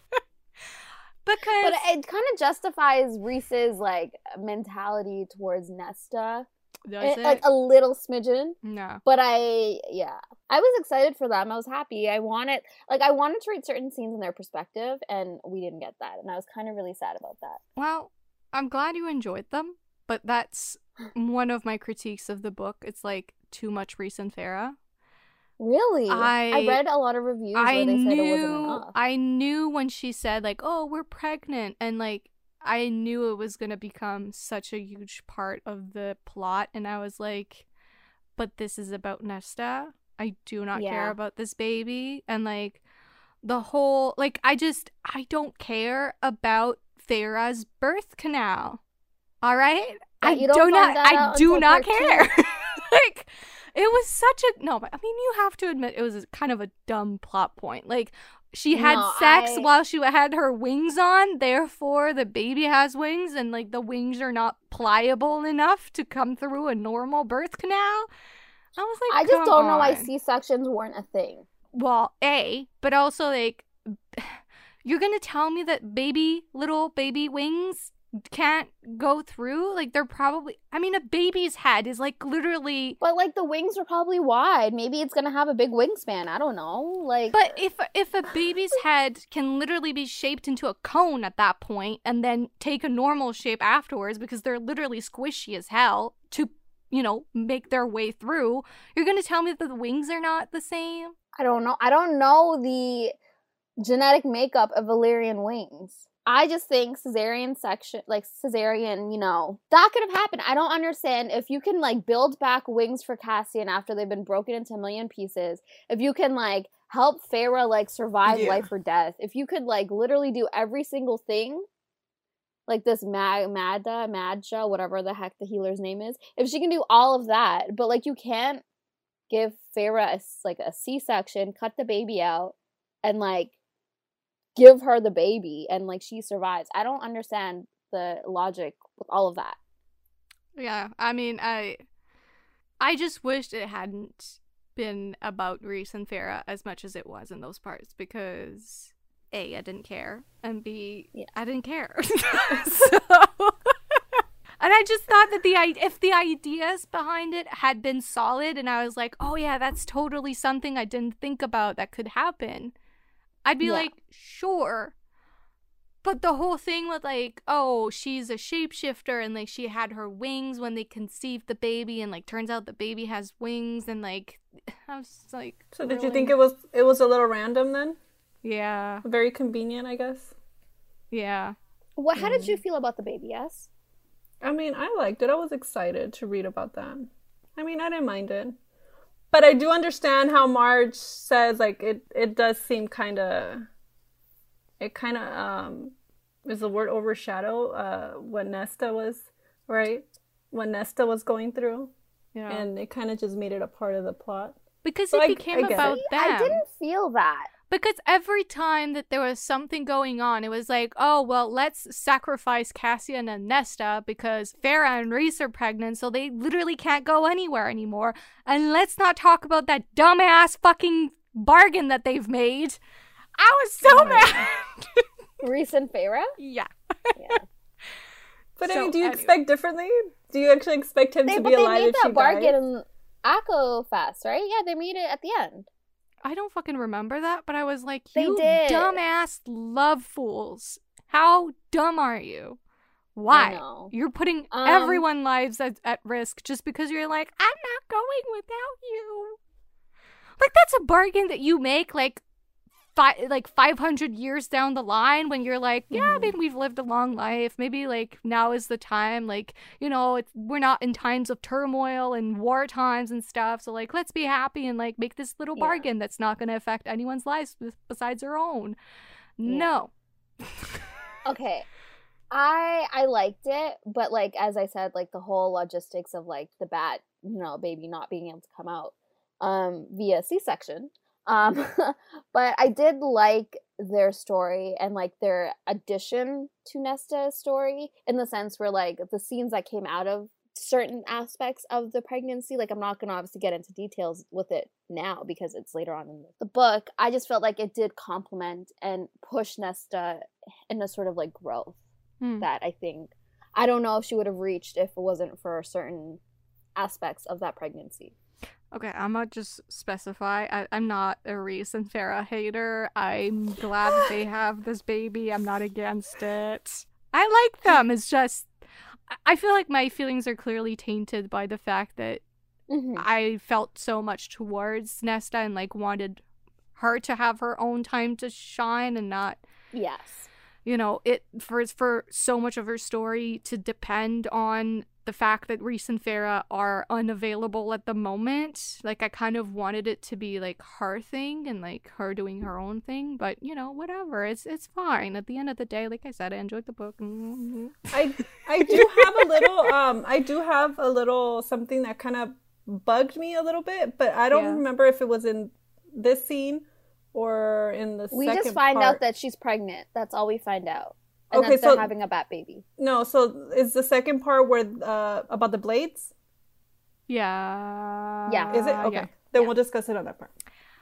Because but it kind of justifies Rhys's like mentality towards Nesta. Does it, it? Like a little smidgen. No. But I yeah. I was excited for them. I was happy. I wanted like I wanted to read certain scenes in their perspective, and we didn't get that. And I was kind of really sad about that. Well, I'm glad you enjoyed them, but that's one of my critiques of the book. It's like too much Rhys and Feyre. Really? I, I read a lot of reviews I where they knew, said it wasn't enough. I knew when she said, like, oh, we're pregnant. And, like, I knew it was going to become such a huge part of the plot. And I was like, but this is about Nesta. I do not yeah. care about this baby. And, like, the whole, like, I just, I don't care about Feyre's birth canal. All right? Yeah, I you don't do not, I do not care. Like, it was such a... No, but I mean, you have to admit it was kind of a dumb plot point. Like, she had no, sex I... while she had her wings on. Therefore, the baby has wings, and like the wings are not pliable enough to come through a normal birth canal. I was like, I just don't on. know why C-sections weren't a thing. Well, A, but also like, you're gonna tell me that baby, little baby wings can't go through? Like, they're probably, I mean, a baby's head is like literally, but like the wings are probably wide. Maybe it's gonna have a big wingspan. I don't know. Like, but if if a baby's head can literally be shaped into a cone at that point and then take a normal shape afterwards because they're literally squishy as hell to, you know, make their way through, you're gonna tell me that the wings are not the same? I don't know. I don't know the genetic makeup of Illyrian wings. I just think cesarean section, like cesarean, you know, that could have happened. I don't understand if you can like build back wings for Cassian after they've been broken into a million pieces. If you can like help Feyre like survive yeah. life or death. If you could like literally do every single thing, like this Mag Magda, Madja, whatever the heck the healer's name is. If she can do all of that, but like you can't give Feyre a, like a C-section, cut the baby out, and like give her the baby and like she survives. I don't understand the logic with all of that. Yeah, I mean, I I just wished it hadn't been about Rhys and Feyre as much as it was in those parts, because A, I didn't care, and B, yeah. I didn't care. so And I just thought that the if the ideas behind it had been solid and I was like, oh yeah, that's totally something I didn't think about that could happen, I'd be yeah. like, sure. But the whole thing with like, oh, she's a shapeshifter and like she had her wings when they conceived the baby and like turns out the baby has wings and like, I was just like, so really? Did you think it was it was a little random then? Yeah. Very convenient, I guess. Yeah. Well, how mm. did you feel about the baby, yes? I mean, I liked it. I was excited to read about that. I mean, I didn't mind it. But I do understand how Marge says, like, it, it does seem kind of... It kind of, um... is the word overshadow uh, what Nesta was, right? What Nesta was going through. Yeah. And it kind of just made it a part of the plot. Because so it I, became I about them. I didn't feel that. Because every time that there was something going on, it was like, oh, well, let's sacrifice Cassian and Nesta because Feyre and Rhys are pregnant, so they literally can't go anywhere anymore. And let's not talk about that dumbass fucking bargain that they've made. I was so oh mad. Rhys and Feyre? Yeah. yeah. But so, I mean, do you anyway. expect differently? Do you actually expect him they, to be alive if she died? They made that bargain in ACOFAS, right? Yeah, they made it at the end. I don't fucking remember that, but I was like, you dumbass love fools. How dumb are you? Why? You're putting um, everyone's lives at, at risk just because you're like, I'm not going without you. Like, that's a bargain that you make, like, fi- like five hundred years down the line when you're like, yeah, I mean, we've lived a long life. Maybe, like, now is the time. Like, you know, it's, we're not in times of turmoil and war times and stuff. So, like, let's be happy and, like, make this little bargain yeah. that's not going to affect anyone's lives besides our own. Yeah. No. Okay. I I liked it. But, like, as I said, like, the whole logistics of, like, the bat, you know, baby not being able to come out um, via C-section. Um, but I did like their story and like their addition to Nesta's story in the sense where like the scenes that came out of certain aspects of the pregnancy, like I'm not going to obviously get into details with it now because it's later on in the book. I just felt like it did complement and push Nesta in a sort of like growth hmm. that I think, I don't know if she would have reached if it wasn't for certain aspects of that pregnancy. Okay, I'm gonna just specify. I, I'm not a Rhys and Feyre hater. I'm glad that they have this baby. I'm not against it. I like them. It's just, I feel like my feelings are clearly tainted by the fact that mm-hmm. I felt so much towards Nesta and like wanted her to have her own time to shine and not. Yes. You know, it for for so much of her story to depend on the fact that Rhys and Feyre are unavailable at the moment. Like, I kind of wanted it to be, like, her thing and, like, her doing her own thing. But, you know, whatever. It's it's fine. At the end of the day, like I said, I enjoyed the book. Mm-hmm. I I do have a little, um, I do have a little something that kind of bugged me a little bit. But I don't yeah. remember if it was in this scene Or in the we second We just find part... out that she's pregnant. That's all we find out. And okay, that they're so, having a bat baby. No, so is the second part where uh, about the blades? Yeah. Yeah. Is it? Okay. Yeah. Then yeah. we'll discuss it on that part.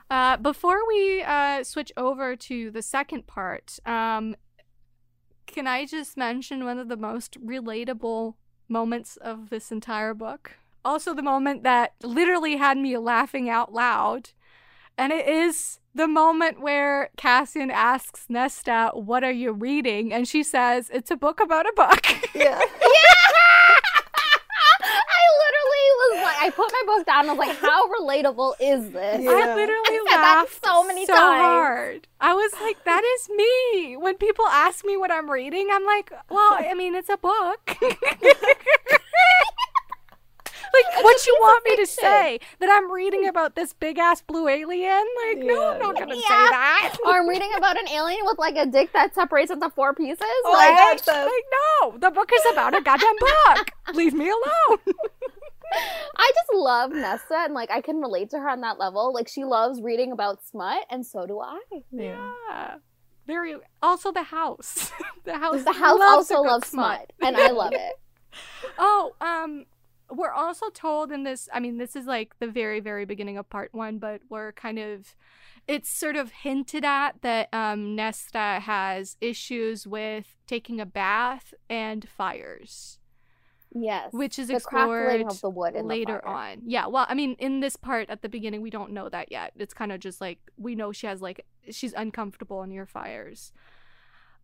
Uh, before we uh, switch over to the second part, um, can I just mention one of the most relatable moments of this entire book? Also the moment that literally had me laughing out loud. And it is the moment where Cassian asks Nesta, what are you reading? And she says, it's a book about a book. Yeah. Yeah! I put my book down and I was like, how relatable is this? Yeah. I literally I laughed that so many so times. Hard. I was like, that is me. When people ask me what I'm reading, I'm like, well, I mean, it's a book. Like, what you want me to say? That I'm reading about this big-ass blue alien? Like, yeah. no, I'm not going to yeah. say that. Or I'm reading about an alien with, like, a dick that separates into four pieces? Oh, like, I got like, no, the book is about a goddamn book. Leave me alone. I just love Nesta, and like I can relate to her on that level. Like she loves reading about smut, and so do I. Yeah, yeah. Very. Also, the house, the house, the house loves also loves smut, and I love it. Oh, um, we're also told in this. I mean, this is like the very, very beginning of part one, but we're kind of. It's sort of hinted at that um, Nesta has issues with taking a bath and fires. Yes. Which is the explored of the wood later the on. Yeah. Well, I mean, in this part at the beginning, we don't know that yet. It's kind of just like we know she has like she's uncomfortable near fires.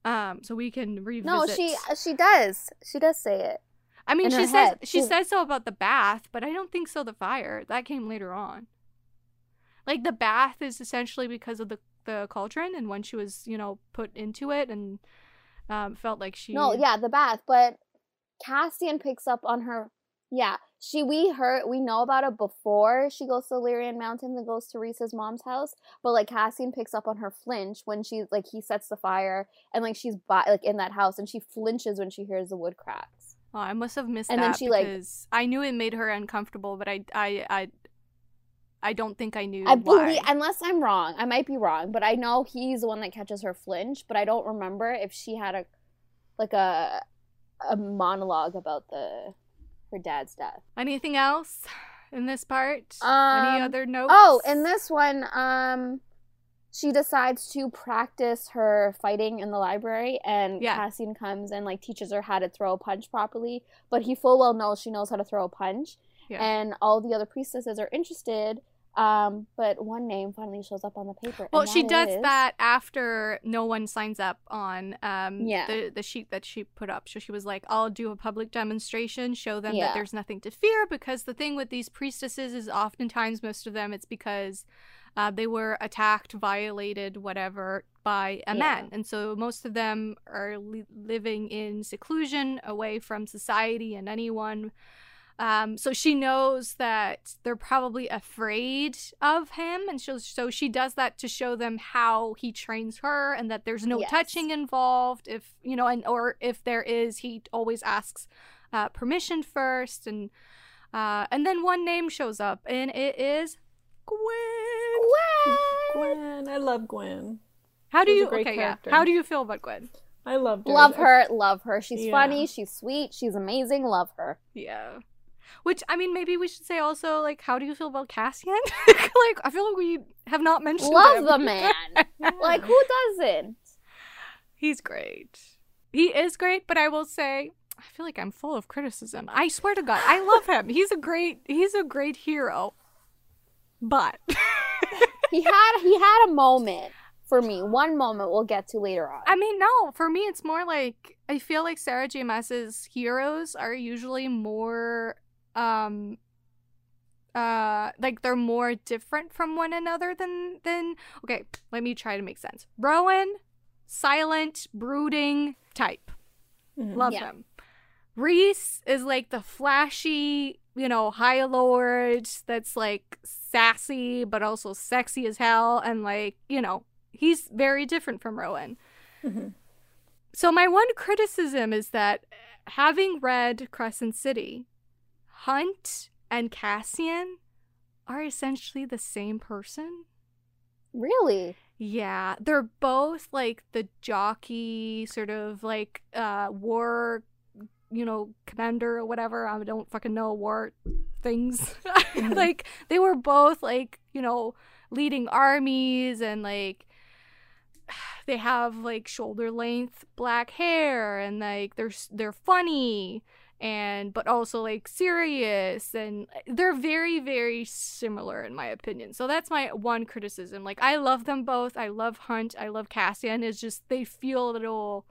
Um, so we can revisit. No, she she does. She does say it. I mean, she says she Ooh. says so about the bath, but I don't think so the fire. That came later on. Like the bath is essentially because of the the cauldron, and when she was, you know, put into it and um, felt like she No, yeah, the bath, but Cassian picks up on her. Yeah, she we heard we know about it before she goes to Illyrian Mountains and goes to Rhesa's mom's house. But like Cassian picks up on her flinch when she's like he sets the fire and like she's by, like in that house and she flinches when she hears the wood cracks. Oh, I must have missed and that. And then she because like I knew it made her uncomfortable, but I I I, I don't think I knew. I believe why. Unless I'm wrong, I might be wrong, but I know he's the one that catches her flinch. But I don't remember if she had a like a. a monologue about the her dad's death. Anything else in this part? Um, Any other notes? Oh, in this one, um, she decides to practice her fighting in the library, and yeah. Cassian comes and like teaches her how to throw a punch properly. But he full well knows she knows how to throw a punch, yeah. and all the other priestesses are interested. Um, but one name finally shows up on the paper. Well, she does is... that after no one signs up on um yeah. the, the sheet that she put up. So she was like, I'll do a public demonstration, show them yeah. that there's nothing to fear, because the thing with these priestesses is oftentimes most of them it's because uh, they were attacked, violated, whatever, by a yeah. man. And so most of them are li- living in seclusion, away from society and anyone. Um, so she knows that they're probably afraid of him, and she'll, so she does that to show them how he trains her, and that there's no yes. touching involved. If you know, and or if there is, he always asks uh, permission first, and uh, and then one name shows up, and it is Gwyn. Gwyn, Gwyn. I love Gwyn. How do She's you? A great okay, character. Yeah. How do you feel about Gwyn? I loved her. Love her. Love her. She's yeah. funny. She's sweet. She's amazing. Love her. Yeah. Which, I mean, maybe we should say also, like, how do you feel about Cassian? Like, I feel like we have not mentioned Love him. The man. Like, who doesn't? He's great. He is great, but I will say, I feel like I'm full of criticism. I swear to God, I love him. He's a great, he's a great hero. But. he had, he had a moment. For me, one moment we'll get to later on. I mean, no, for me, it's more like I feel like Sarah J. Maas's heroes are usually more, um, uh, like they're more different from one another than than. Okay, let me try to make sense. Rowan, silent, brooding type, mm-hmm. love yeah. him. Rhys is like the flashy, you know, high lord that's like sassy but also sexy as hell, and like you know. He's very different from Rowan. Mm-hmm. So my one criticism is that having read Crescent City, Hunt and Cassian are essentially the same person. Really? Yeah, they're both like the jockey sort of like uh war, you know, commander or whatever. I don't fucking know war things. Mm-hmm. Like they were both like, you know, leading armies, and like they have like shoulder length black hair, and like they're they're funny, and but also like serious, and they're very very similar in my opinion. So that's my one criticism. Like I love them both. I love Hunt. I love Cassian. It's just they feel a little,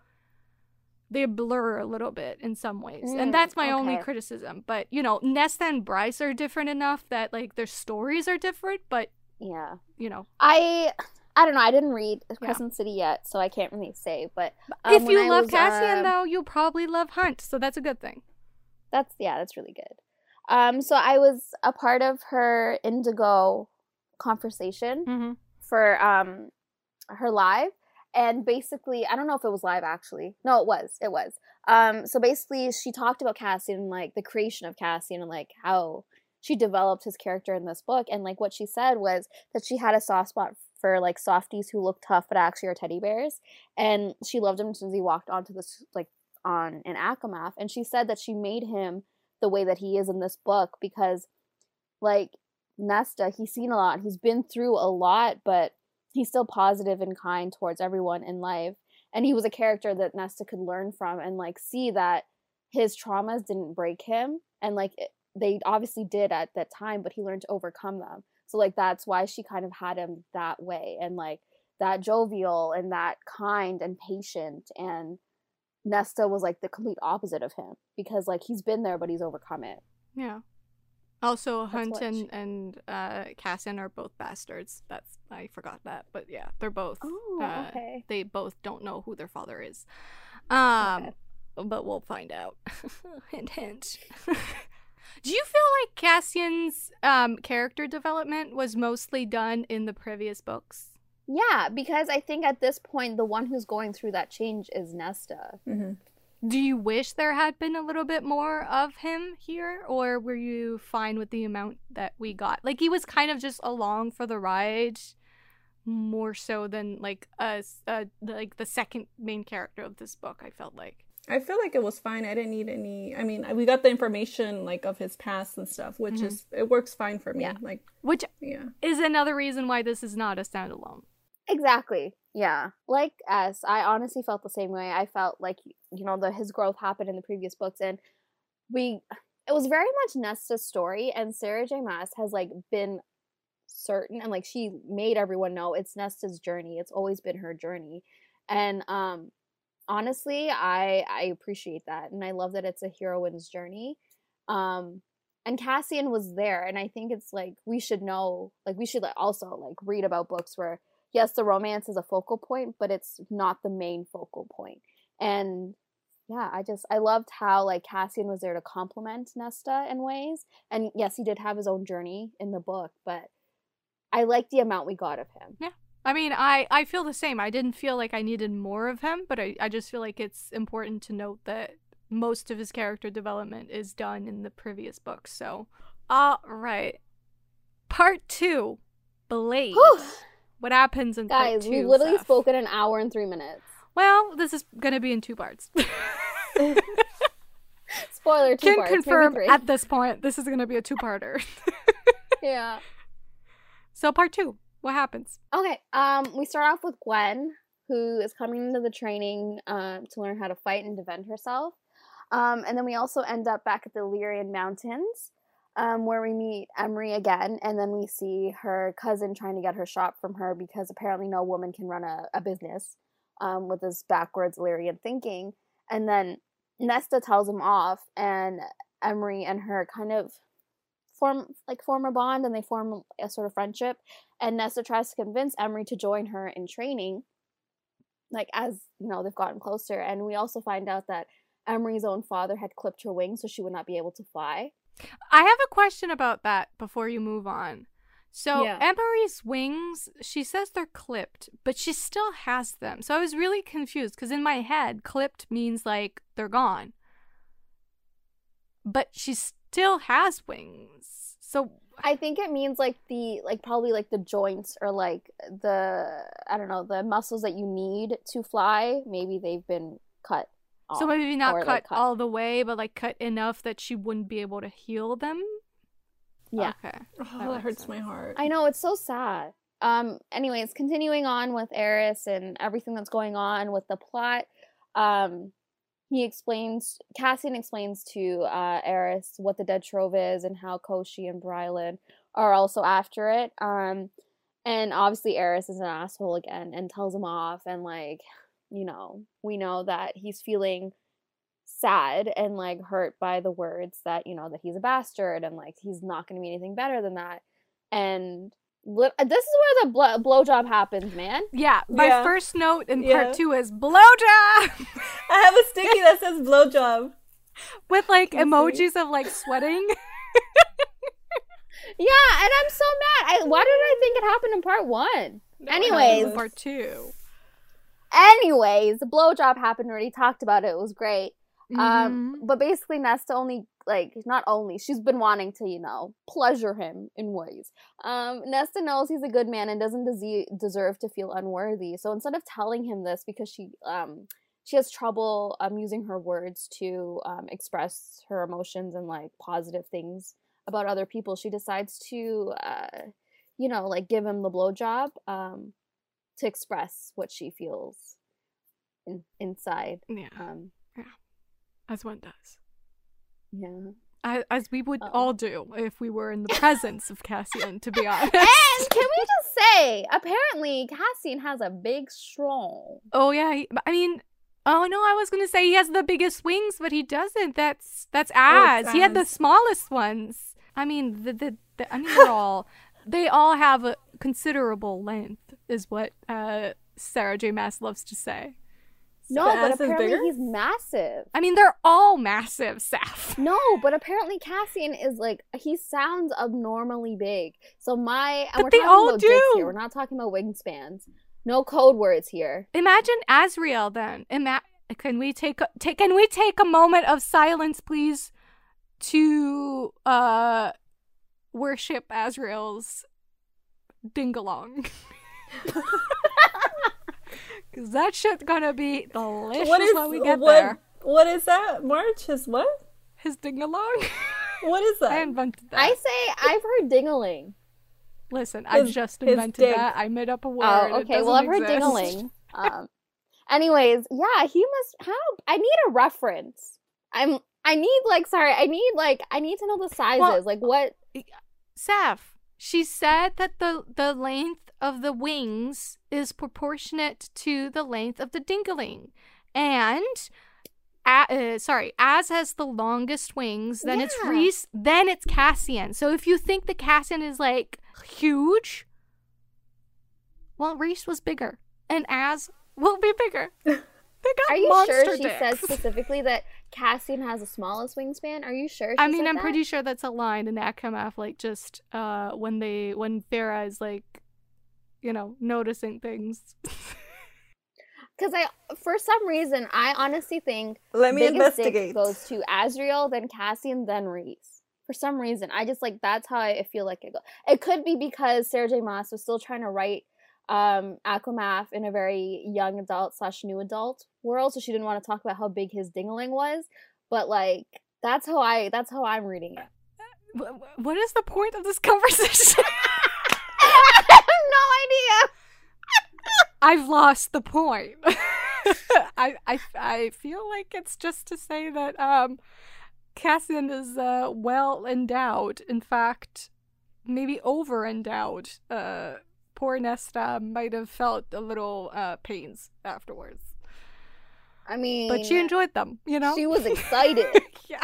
they blur a little bit in some ways. Mm, and that's my okay. only criticism. But you know, Nesta and Bryce are different enough that like their stories are different, but yeah, you know, I. I don't know. I didn't read Crescent yeah. City yet, so I can't really say. But um, if you love was, Cassian, um, though, you'll probably love Hunt, so that's a good thing. That's yeah, that's really good. Um, so I was a part of her Indigo conversation mm-hmm. for um her live, and basically, I don't know if it was live actually. No, it was. It was. Um, so basically, she talked about Cassian, and, like the creation of Cassian, and like how she developed his character in this book, and like what she said was that she had a soft spot for like softies who look tough but actually are teddy bears, and she loved him since he walked onto this like on an ACOMAF. And she said that she made him the way that he is in this book because like Nesta, he's seen a lot, he's been through a lot, but he's still positive and kind towards everyone in life, and he was a character that Nesta could learn from and like see that his traumas didn't break him, and like it, they obviously did at that time, but he learned to overcome them. So, like, that's why she kind of had him that way, and, like, that jovial and that kind and patient. And Nesta was, like, the complete opposite of him because, like, he's been there, but he's overcome it. Yeah. Also, that's Hunt and, she... and uh, Cassian are both bastards. That's I forgot that. But, yeah, they're both. Oh, uh, okay. They both don't know who their father is. Um, okay. But we'll find out. Hint, hint. Do you feel like Cassian's um, character development was mostly done in the previous books? Yeah, because I think at this point, the one who's going through that change is Nesta. Mm-hmm. Do you wish there had been a little bit more of him here? Or were you fine with the amount that we got? Like, he was kind of just along for the ride more so than, like, a, a, like the second main character of this book, I felt like. I feel like it was fine. I didn't need any... I mean, we got the information, like, of his past and stuff, which mm-hmm. is... It works fine for me. Yeah. Like, which yeah. is another reason why this is not a standalone. Exactly. Yeah. Like us, I honestly felt the same way. I felt like, you know, the, his growth happened in the previous books, and we... It was very much Nesta's story, and Sarah J. Maas has, like, been certain, and, like, she made everyone know it's Nesta's journey. It's always been her journey. And, um... honestly, I I appreciate that, and I love that it's a heroine's journey. Um, and Cassian was there, and I think it's like we should know, like we should also like read about books where yes, the romance is a focal point, but it's not the main focal point. And yeah, I just I loved how like Cassian was there to complement Nesta in ways, and yes, he did have his own journey in the book, but I liked the amount we got of him. Yeah. I mean, I, I feel the same. I didn't feel like I needed more of him, but I, I just feel like it's important to note that most of his character development is done in the previous books. So, all right. Part two, Blade. Whew. What happens in Guys, part two? Guys, we literally Seth? spoke in an hour and three minutes. Well, this is going to be in two parts. Spoiler, two Can parts. Can confirm at this point, this is going to be a two-parter. Yeah. So, part two. What happens? Okay, um, we start off with Gwyn, who is coming into the training uh, to learn how to fight and defend herself. Um, and then we also end up back at the Illyrian Mountains, um, where we meet Emerie again. And then we see her cousin trying to get her shop from her because apparently no woman can run a, a business um, with this backwards Illyrian thinking. And then Nesta tells him off, and Emerie and her kind of... Form, like form a bond, and they form a sort of friendship, and Nesta tries to convince Emerie to join her in training, like as you know they've gotten closer. And we also find out that Emerie's own father had clipped her wings, so she would not be able to fly. I have a question about that before you move on. So yeah. Emerie's wings, she says they're clipped, but she still has them, so I was really confused because in my head clipped means like they're gone, but she's still has wings. So I think it means like the, like probably like the joints or like the, I don't know, the muscles that you need to fly. Maybe they've been cut off. So maybe not cut, like cut all the way, but like cut enough that she wouldn't be able to heal them? Yeah. Okay. Oh, that, that hurts sense. my heart. I know, it's so sad. Um. Anyways, continuing on with Eris and everything that's going on with the plot, um, he explains, Cassian explains to uh, Eris what the Dead Trove is and how Koschei and Brylan are also after it. Um, and obviously Eris is an asshole again and tells him off, and like, you know, we know that he's feeling sad and like hurt by the words that, you know, that he's a bastard and like he's not going to be anything better than that. And this is where the bl- blowjob happens, man. Yeah, my yeah. first note in yeah. part two is blowjob. I have a sticky that says blowjob with like Can emojis of like sweating. Yeah, and I'm so mad. I, why did I think it happened in part one? No, anyways, part two. Anyways, the blowjob happened. We already talked about it. It was great. Mm-hmm. Um, but basically, Nesta only. Like, not only, she's been wanting to, you know, pleasure him in ways. Um, Nesta knows he's a good man and doesn't dese- deserve to feel unworthy. So instead of telling him this, because she um, she has trouble um, using her words to um, express her emotions and, like, positive things about other people, she decides to, uh, you know, like, give him the blowjob um, to express what she feels in- inside. Yeah. Um, yeah. As one does. Yeah, as, as we would Uh-oh. all do if we were in the presence of Cassian, to be honest. And can we just say, apparently Cassian has a big strong. Oh yeah, he, I mean, oh no, I was gonna say he has the biggest wings, but he doesn't. That's that's Az. Oh, he had the smallest ones. I mean, the the, the I mean, they're all they all have a considerable length, is what uh, Sarah J. Maas loves to say. No, so but apparently he's massive. I mean, they're all massive, Saf. No, but apparently Cassian is like, he sounds abnormally big. So my, and but we're they talking all about do. dicks here. We're not talking about wingspans. No code words here. Imagine Azriel then. Ima- can we take, a, take can we take a moment of silence, please, to uh, worship Azriel's ding-along? Because that shit's gonna be delicious what is, when we get what, there. What is that? March? His what? His ding-along? What is that? I invented that. I say I've heard ding-a-ling. Listen, his, I just invented that. I made up a word. Oh, okay. Well, I've exist. heard ding-a-ling. Um, anyways, yeah, he must have. I need a reference. I'm. I need like. Sorry, I need like. I need to know the sizes. Well, like what? Saf, she said that the the length of the wings is proportionate to the length of the ding-a-ling. And uh, uh, sorry, Az has the longest wings, then yeah. it's Rhys, then it's Cassian. So if you think the Cassian is like huge, well, Rhys was bigger and Az will be bigger. Are you sure she dicks. says specifically that Cassian has the smallest wingspan? Are you sure? She I mean, said I'm that? pretty sure that's a line in ACOMAF, like just uh, when they when Feyre is like, you know, noticing things. Because I, for some reason, I honestly think Let me investigate. goes to Azriel, then Cassian, then Rhys. For some reason, I just like that's how I feel like it goes. It could be because Sarah J. Maas was still trying to write um, ACOMAF in a very young adult slash new adult world, so she didn't want to talk about how big his ding-a-ling was. But like, that's how I, that's how I'm reading it. What is the point of this conversation? No idea. I've lost the point. I, I, I feel like it's just to say that um, Cassian is uh, well endowed. In fact, maybe over endowed. Uh, poor Nesta might have felt a little uh, pains afterwards. I mean, but she enjoyed them. You know, she was excited. Yeah.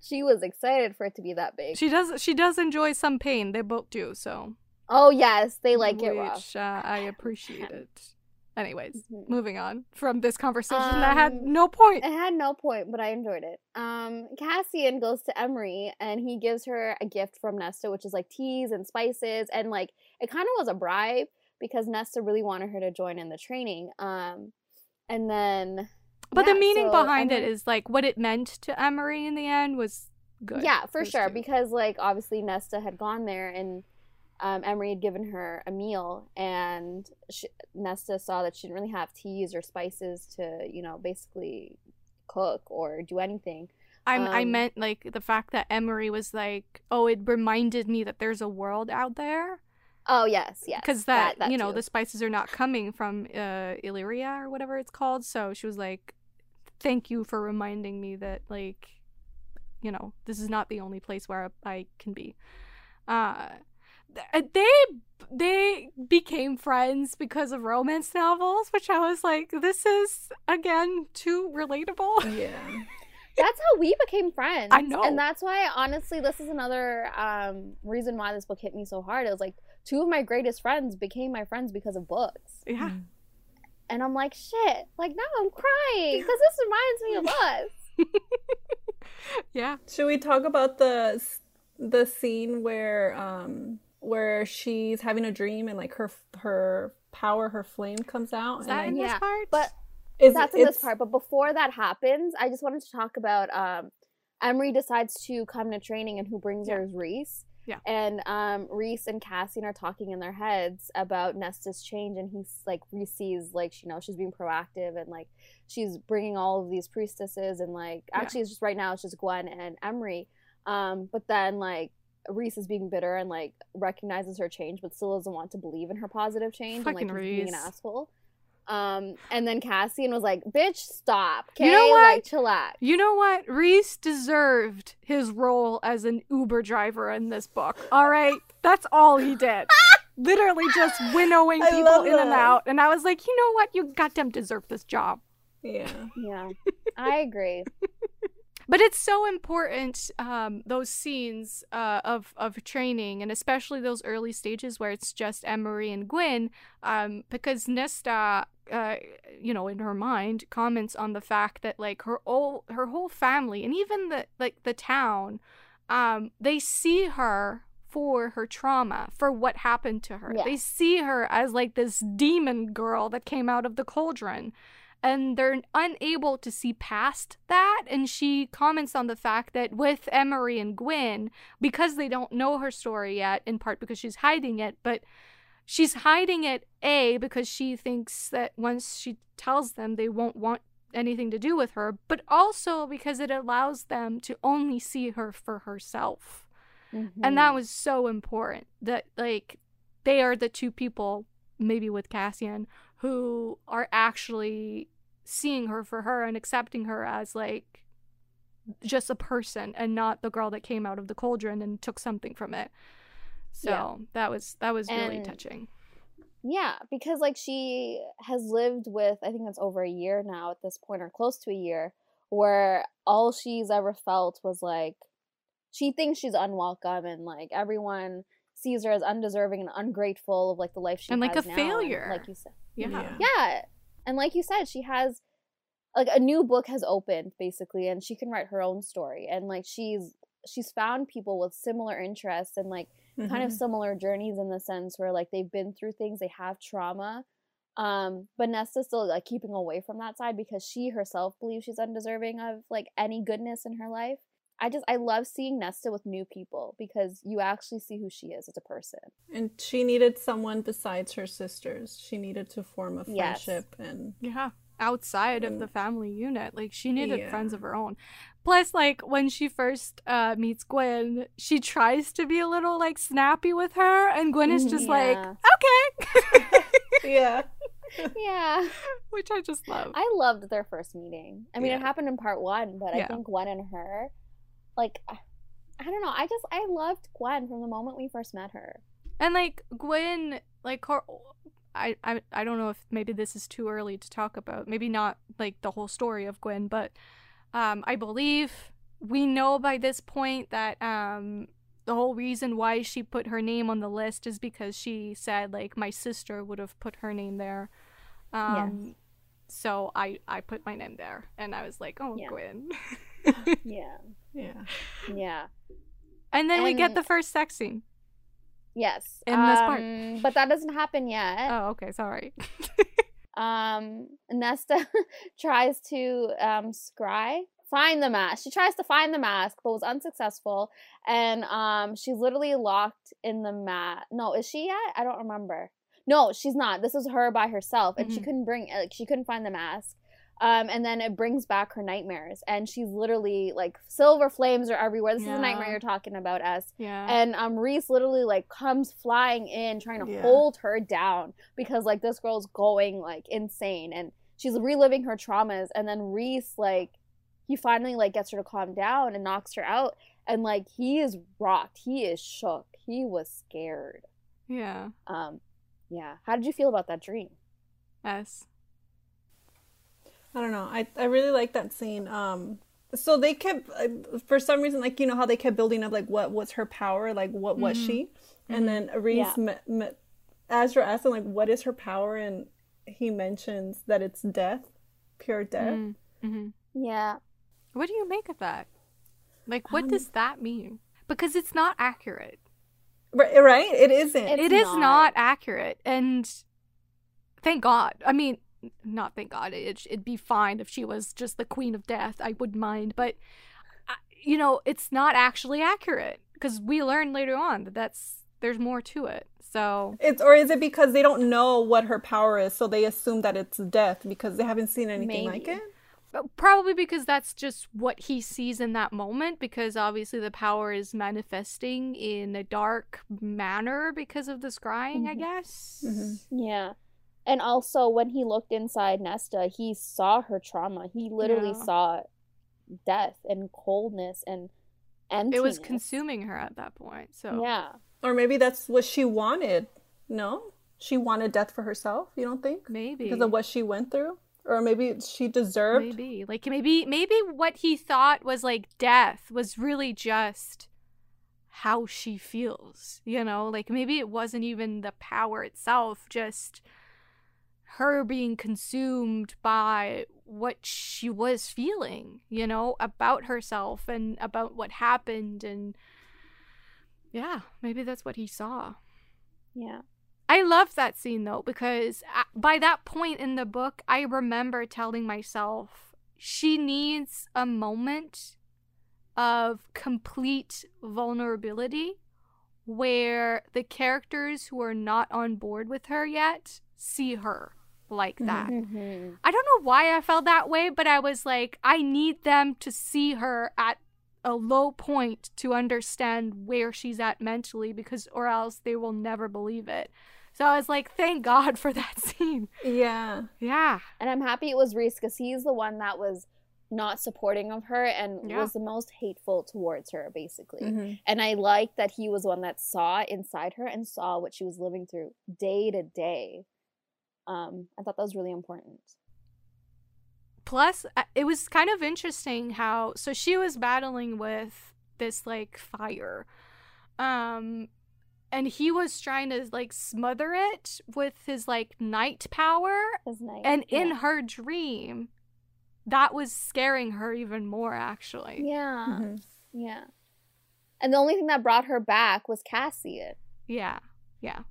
She was excited for it to be that big. She does. She does enjoy some pain. They both do. So. Oh, yes, they like Which, it rough. Uh, I appreciate it. Anyways, mm-hmm. moving on from this conversation um, that had no point. It had no point, but I enjoyed it. Um, Cassian goes to Emerie, and he gives her a gift from Nesta, which is, like, teas and spices. And, like, it kind of was a bribe because Nesta really wanted her to join in the training. Um, and then... But yeah, the meaning so behind Emerie- it is, like, what it meant to Emerie in the end was good. Yeah, for sure, two. Because, like, obviously Nesta had gone there and um, Emerie had given her a meal, and she, Nesta saw that she didn't really have teas or spices to, you know, basically cook or do anything. I'm, um, I meant, like, the fact that Emerie was like, oh, it reminded me that there's a world out there. Oh, yes, yes. Because that, that, that, you know, too. The spices are not coming from uh, Illyria or whatever it's called. So she was like, thank you for reminding me that, like, you know, this is not the only place where I can be. Uh, they they became friends because of romance novels, which I was like, this is, again, too relatable. Yeah. That's how we became friends. I know. And that's why, honestly, this is another um, reason why this book hit me so hard. It was like, two of my greatest friends became my friends because of books. Yeah. And I'm like, shit, like, now I'm crying because this reminds me of us. Yeah. Should we talk about the the scene where um where she's having a dream and, like, her her power, her flame comes out? Is that and in this yeah. part? But Is, That's in this part, but before that happens, I just wanted to talk about um, Emerie decides to come to training, and who brings yeah. her is Rhys. Yeah. And um, Rhys and Cassian are talking in their heads about Nesta's change, and he's like, Rhys sees, like, you know, she's being proactive, and, like, she's bringing all of these priestesses, and, like, actually, yeah. it's just right now it's just Gwyn and Emerie, um, but then, like, Rhys is being bitter and, like, recognizes her change, but still doesn't want to believe in her positive change, Fucking and, like, Rhys. He's being an asshole. Um, and then Cassian was like, bitch, stop. Okay? You know what? Like, chillax. You know what? Rhys deserved his role as an Uber driver in this book. All right? That's all he did. Literally just winnowing I people in that. and out. And I was like, you know what? You goddamn deserve this job. Yeah. Yeah. I agree. But it's so important, um, those scenes uh, of, of training, and especially those early stages where it's just Emerie and Gwyn, um, because Nesta, uh, you know, in her mind, comments on the fact that, like, her whole, her whole family, and even the, like, the town, um, they see her for her trauma, for what happened to her. Yeah. They see her as, like, this demon girl that came out of the cauldron. And they're unable to see past that. And she comments on the fact that with Emerie and Gwyn, because they don't know her story yet, in part because she's hiding it, but she's hiding it, A, because she thinks that once she tells them, they won't want anything to do with her, but also because it allows them to only see her for herself. Mm-hmm. And that was so important, that, like, they are the two people, maybe with Cassian, who are actually seeing her for her and accepting her as, like, just a person and not the girl that came out of the cauldron and took something from it. So yeah. that was that was and really touching. Yeah, because, like, she has lived with, I think it's over a year now at this point, or close to a year, where all she's ever felt was, like, she thinks she's unwelcome, and, like, everyone sees her as undeserving and ungrateful of, like, the life she and, like, has now. And, like, a failure. And, like you said. Yeah. Yeah. And like you said, she has, like, a new book has opened, basically, and she can write her own story. And, like, she's she's found people with similar interests and, like, mm-hmm. kind of similar journeys, in the sense where, like, they've been through things, they have trauma. Um, but Nesta's still, like, keeping away from that side because she herself believes she's undeserving of, like, any goodness in her life. I just, I love seeing Nesta with new people because you actually see who she is as a person. And she needed someone besides her sisters. She needed to form a friendship. Yes. and Yeah, outside and... of the family unit. Like, she needed yeah. friends of her own. Plus, like, when she first uh, meets Gwyn, she tries to be a little, like, snappy with her. And Gwyn is just yeah. like, okay. yeah. Yeah. Which I just love. I loved their first meeting. I mean, yeah. it happened in part one, but yeah. I think Gwyn and her... Like, I don't know. I just, I loved Gwyn from the moment we first met her. And, like, Gwyn, like, her, I, I, I don't know if maybe this is too early to talk about. Maybe not, like, the whole story of Gwyn, but um, I believe we know by this point that um, the whole reason why she put her name on the list is because she said, like, my sister would have put her name there. Um, yes. So I, I put my name there. And I was like, oh, yeah. Gwyn. yeah. Yeah. Yeah. And then and we get the first sex scene. Yes. In um, this part. But that doesn't happen yet. Oh, okay. Sorry. um, Nesta tries to um, scry find the mask. She tries to find the mask, but was unsuccessful. And um, she's literally locked in the mat. No, is she yet? I don't remember. No, she's not. This is her by herself, and mm-hmm. she couldn't bring, like, she couldn't find the mask. Um, and then it brings back her nightmares, and she's literally like, silver flames are everywhere. This yeah. is the nightmare you're talking about, S. Yeah. And um, Rhys literally like comes flying in, trying to yeah. hold her down, because like this girl's going like insane, and she's reliving her traumas. And then Rhys like, he finally like gets her to calm down and knocks her out, and like he is rocked, he is shook, he was scared. Yeah. Um, yeah. How did you feel about that dream, S? I don't know. I I really like that scene. Um, so they kept, uh, for some reason, like, you know how they kept building up, like, what was her power? Like, what mm-hmm. was she? Mm-hmm. And then Rhys, yeah. m- m- Azra asked him, like, what is her power? And he mentions that it's death, pure death. Mm-hmm. Yeah. What do you make of that? Like, what um, does that mean? Because it's not accurate. Right? right? It isn't. It's it is not. not accurate. And thank God. I mean... Not thank God. It, it'd be fine if she was just the queen of death. I wouldn't mind. But, you know, it's not actually accurate, because we learn later on that that's, there's more to it. So it's, or is it because they don't know what her power is, so they assume that it's death because they haven't seen anything Maybe. like it? Probably because that's just what he sees in that moment, because obviously the power is manifesting in a dark manner because of the scrying, mm-hmm. I guess. Mm-hmm. Yeah. And also, when he looked inside Nesta, he saw her trauma. He literally yeah. saw death and coldness and emptiness. It was consuming her at that point. So yeah, or maybe that's what she wanted. No, she wanted death for herself. You don't think? Maybe because of what she went through, or maybe she deserved. Maybe like maybe maybe what he thought was like death was really just how she feels. You know, like maybe it wasn't even the power itself, just her being consumed by what she was feeling, you know, about herself and about what happened. And yeah, maybe that's what he saw. Yeah. I love that scene, though, because by that point in the book, I remember telling myself she needs a moment of complete vulnerability where the characters who are not on board with her yet see her like that. Mm-hmm. I don't know why I felt that way, but I was like, I need them to see her at a low point to understand where she's at mentally, because or else they will never believe it. So I was like, thank God for that scene. Yeah. Yeah. And I'm happy it was Rhys, because he's the one that was not supporting of her and yeah. was the most hateful towards her, basically. Mm-hmm. And I liked that he was one that saw inside her and saw what she was living through day to day. Um, I thought that was really important. Plus, it was kind of interesting how... So she was battling with this, like, fire. Um, and he was trying to, like, smother it with his, like, night power. His night, and yeah. in her dream, that was scaring her even more, actually. Yeah. Mm-hmm. Yeah. And the only thing that brought her back was Cassian. Yeah. Yeah.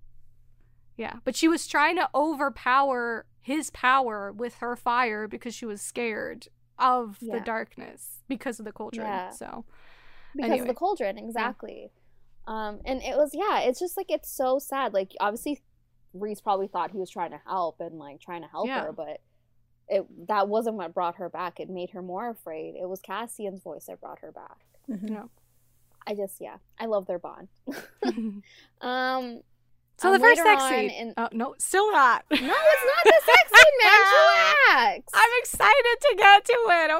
Yeah, but she was trying to overpower his power with her fire because she was scared of yeah. the darkness because of the cauldron. Yeah. So, because anyway. of the cauldron, exactly. Yeah. Um, and it was, yeah, it's just like, it's so sad. Like, obviously, Rhys probably thought he was trying to help and like trying to help yeah. her, but it that wasn't what brought her back. It made her more afraid. It was Cassian's voice that brought her back. Mm-hmm. No, I just, yeah, I love their bond. um. So um, the first sex scene. In... Oh, no, still not. No, it's not the sex scene, man. Relax. I'm excited to get to it,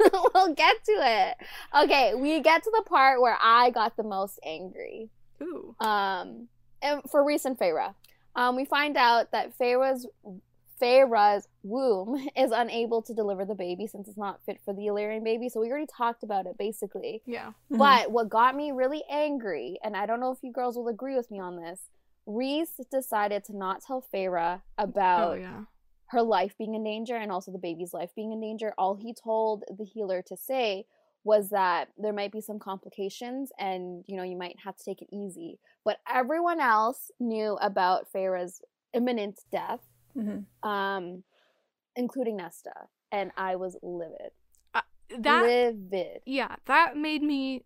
okay? We'll get to it. Okay, we get to the part where I got the most angry. Ooh. Um, and for Rhys and Feyre. Um, we find out that Feyre's, Feyre's womb is unable to deliver the baby since it's not fit for the Illyrian baby. So we already talked about it, basically. Yeah. Mm-hmm. But what got me really angry, and I don't know if you girls will agree with me on this, Rhys decided to not tell Feyre about oh, yeah. her life being in danger and also the baby's life being in danger. All he told the healer to say was that there might be some complications and, you know, you might have to take it easy. But everyone else knew about Feyre's imminent death. Mm-hmm. Um, including Nesta, and I was livid. that livid. Yeah, that made me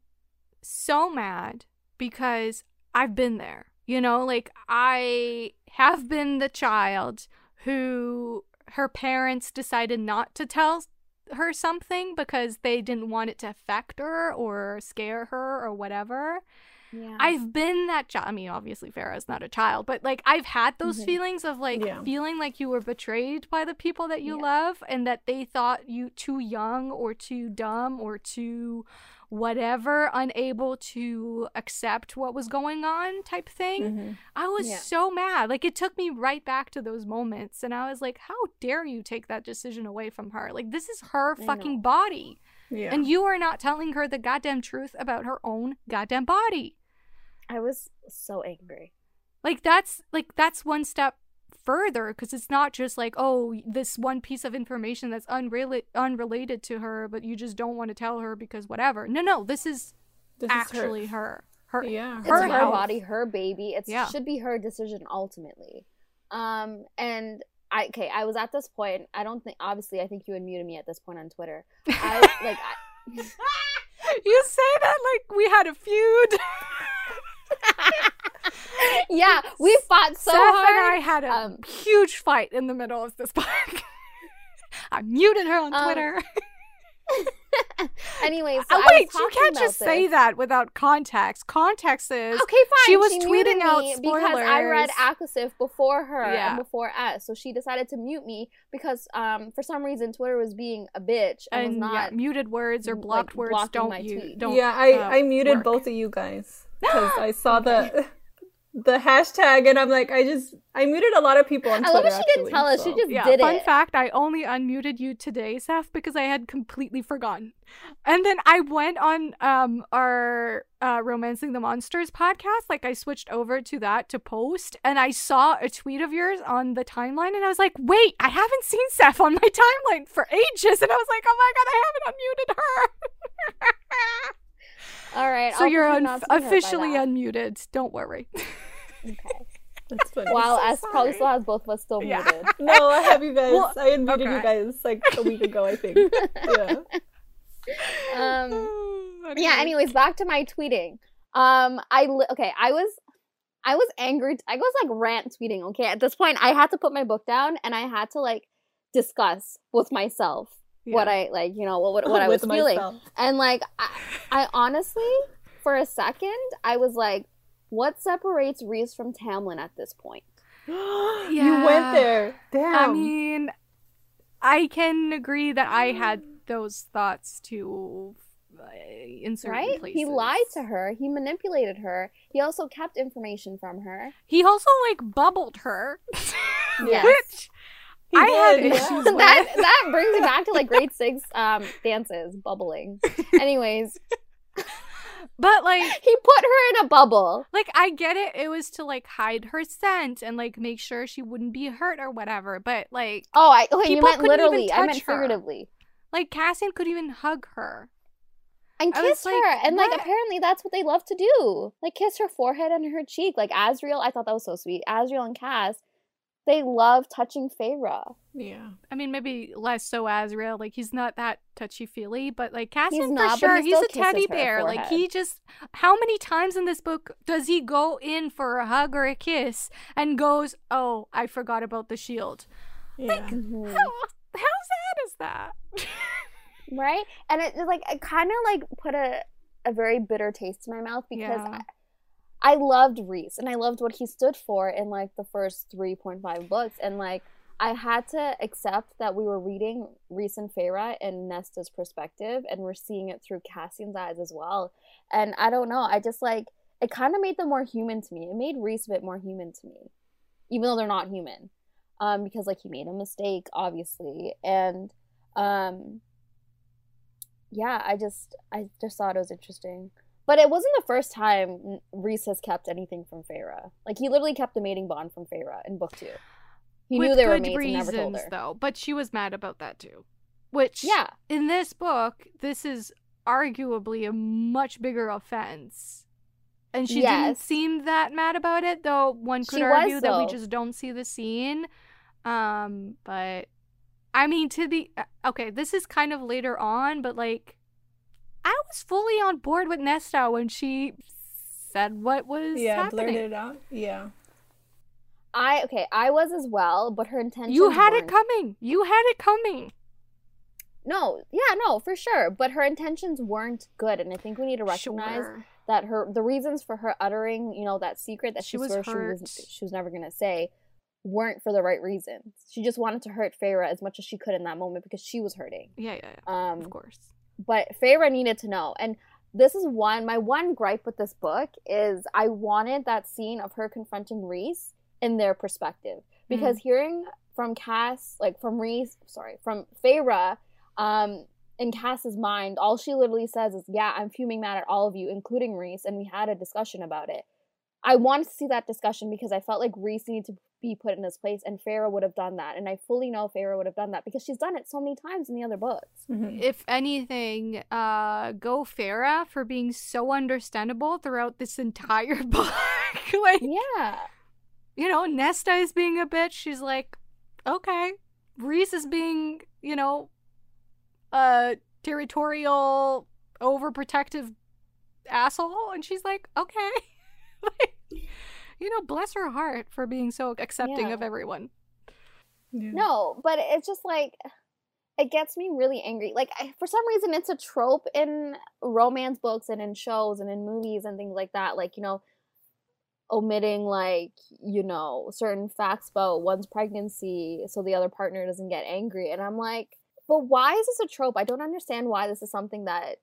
so mad because I've been there. You know, like, I have been the child who her parents decided not to tell her something because they didn't want it to affect her or scare her or whatever. Yeah. I've been that child. I mean, obviously Pharaoh's not a child, but, like, I've had those mm-hmm. feelings of, like, yeah. feeling like you were betrayed by the people that you yeah. love and that they thought you too young or too dumb or too whatever, unable to accept what was going on type thing. Mm-hmm. I was yeah. so mad. Like, it took me right back to those moments. And I was like, how dare you take that decision away from her? Like, this is her I fucking know. body. Yeah. And you are not telling her the goddamn truth about her own goddamn body. I was so angry. Like, that's, like, that's one step further, because it's not just like, oh, this one piece of information that's unrela- unrelated to her, but you just don't want to tell her because whatever. No, no, this is this actually is her. her. Her, yeah, her, it's her body, her baby. It yeah. should be her decision ultimately. Um, and I okay, I was at this point. I don't think, obviously, I think you had muted me at this point on Twitter. I like. I... You say that like we had a feud. Yeah, we fought so Seth hard. And I had a um, huge fight in the middle of this podcast. I muted her on um, Twitter. Anyway, so oh, wait, I was you can't just this. say that without context. Context is okay, fine. She was she tweeting out spoilers because I read ACOSIF before her yeah. and before us, so she decided to mute me because um, for some reason Twitter was being a bitch and, and was not yeah, muted words or blocked like, words. Don't you? Don't yeah, I, uh, I muted work. both of you guys because I saw okay. the. The hashtag, and I'm like, I just, I muted a lot of people on Twitter. I love that she actually, didn't tell us, so. she just yeah, did fun it. Fun fact, I only unmuted you today, Seth, because I had completely forgotten. And then I went on um our uh, Romancing the Monsters podcast, like I switched over to that to post, and I saw a tweet of yours on the timeline, and I was like, wait, I haven't seen Seth on my timeline for ages, and I was like, oh my god, I haven't unmuted her. All right. So I'll you're un- officially unmuted. Don't worry. Okay. That's funny. Wow, so S sorry. probably still has both of us still yeah. muted. No, I have you guys. Well, I unmuted okay. you guys like a week ago, I think. Yeah. Um. Okay. Yeah. Anyways, back to my tweeting. Um. I li- okay. I was. I was angry. I was like rant tweeting. Okay. At this point, I had to put my book down and I had to like discuss with myself. Yeah. What I like, you know, what what I was feeling, myself. And like, I, I honestly, for a second, I was like, "What separates Rhys from Tamlin at this point?" Yeah. You went there. Damn. I mean, I can agree that I had those thoughts too. Uh, in certain right? places, he lied to her. He manipulated her. He also kept information from her. He also like bubbled her, yes. which. He I did. had issues with that. That brings me back to like grade six um, dances, bubbling. Anyways, but like he put her in a bubble. Like I get it; it was to like hide her scent and like make sure she wouldn't be hurt or whatever. But like, oh, I okay, people you meant literally. I meant figuratively. Her. Like Cassian could even hug her and kiss her, like, and what? Like apparently that's what they love to do. Like kiss her forehead and her cheek. Like Azriel, I thought that was so sweet. Azriel and Cass. They love touching Feyre. Yeah. I mean, maybe less so Azriel. Like, he's not that touchy-feely, but, like, Cassian for sure, he's a teddy bear. Like, he just... How many times in this book does he go in for a hug or a kiss and goes, oh, I forgot about the shield? Yeah. Like, mm-hmm. how, how sad is that? Right? And it, like, it kind of, like, put a, a very bitter taste in my mouth because... Yeah. I, I loved Rhys, and I loved what he stood for in, like, the first three point five books, and, like, I had to accept that we were reading Rhys and Feyre in Nesta's perspective, and we're seeing it through Cassian's eyes as well, and I don't know, I just, like, it kind of made them more human to me. It made Rhys a bit more human to me, even though they're not human, um, because, like, he made a mistake, obviously, and, um, yeah, I just, I just thought it was interesting. But it wasn't the first time Rhys has kept anything from Feyre. Like, he literally kept the mating bond from Feyre in book two. He With knew they were mates reasons, and never told her. Though, but she was mad about that, too. Which, yeah. in this book, this is arguably a much bigger offense. And she yes. didn't seem that mad about it, though one could she argue was, that we just don't see the scene. Um, but... I mean, to the... Okay, this is kind of later on, but, like, I was fully on board with Nesta when she said what was yeah, happening. Yeah, blurted it out. Yeah. I... Okay, I was as well, but her intention... You had weren't... it coming! You had it coming! No, yeah, no, for sure. But her intentions weren't good, and I think we need to recognize... Sure. That her the reasons for her uttering, you know, that secret that she, she was swore she was, she was never going to say weren't for the right reasons. She just wanted to hurt Feyre as much as she could in that moment because she was hurting. Yeah, yeah, yeah. Um, of course. But Feyre needed to know. And this is one, my one gripe with this book is I wanted that scene of her confronting Rhys in their perspective. Because mm. hearing from Cass, like from Rhys, sorry, from Feyre, um... in Cass's mind, all she literally says is, yeah, I'm fuming mad at all of you, including Rhys, and we had a discussion about it. I wanted to see that discussion because I felt like Rhys needed to be put in his place, and Feyre would have done that, and I fully know Feyre would have done that because she's done it so many times in the other books. Mm-hmm. If anything, uh, go Feyre for being so understandable throughout this entire book. Like, yeah. You know, Nesta is being a bitch. She's like, okay. Rhys is being, you know... a territorial, overprotective asshole, and she's like, okay. Like, you know, bless her heart for being so accepting yeah. of everyone. Yeah. No, but it's just like, it gets me really angry. Like, I, for some reason, it's a trope in romance books and in shows and in movies and things like that. Like, you know, omitting, like, you know, certain facts about one's pregnancy so the other partner doesn't get angry. And I'm like, but why is this a trope? I don't understand why this is something that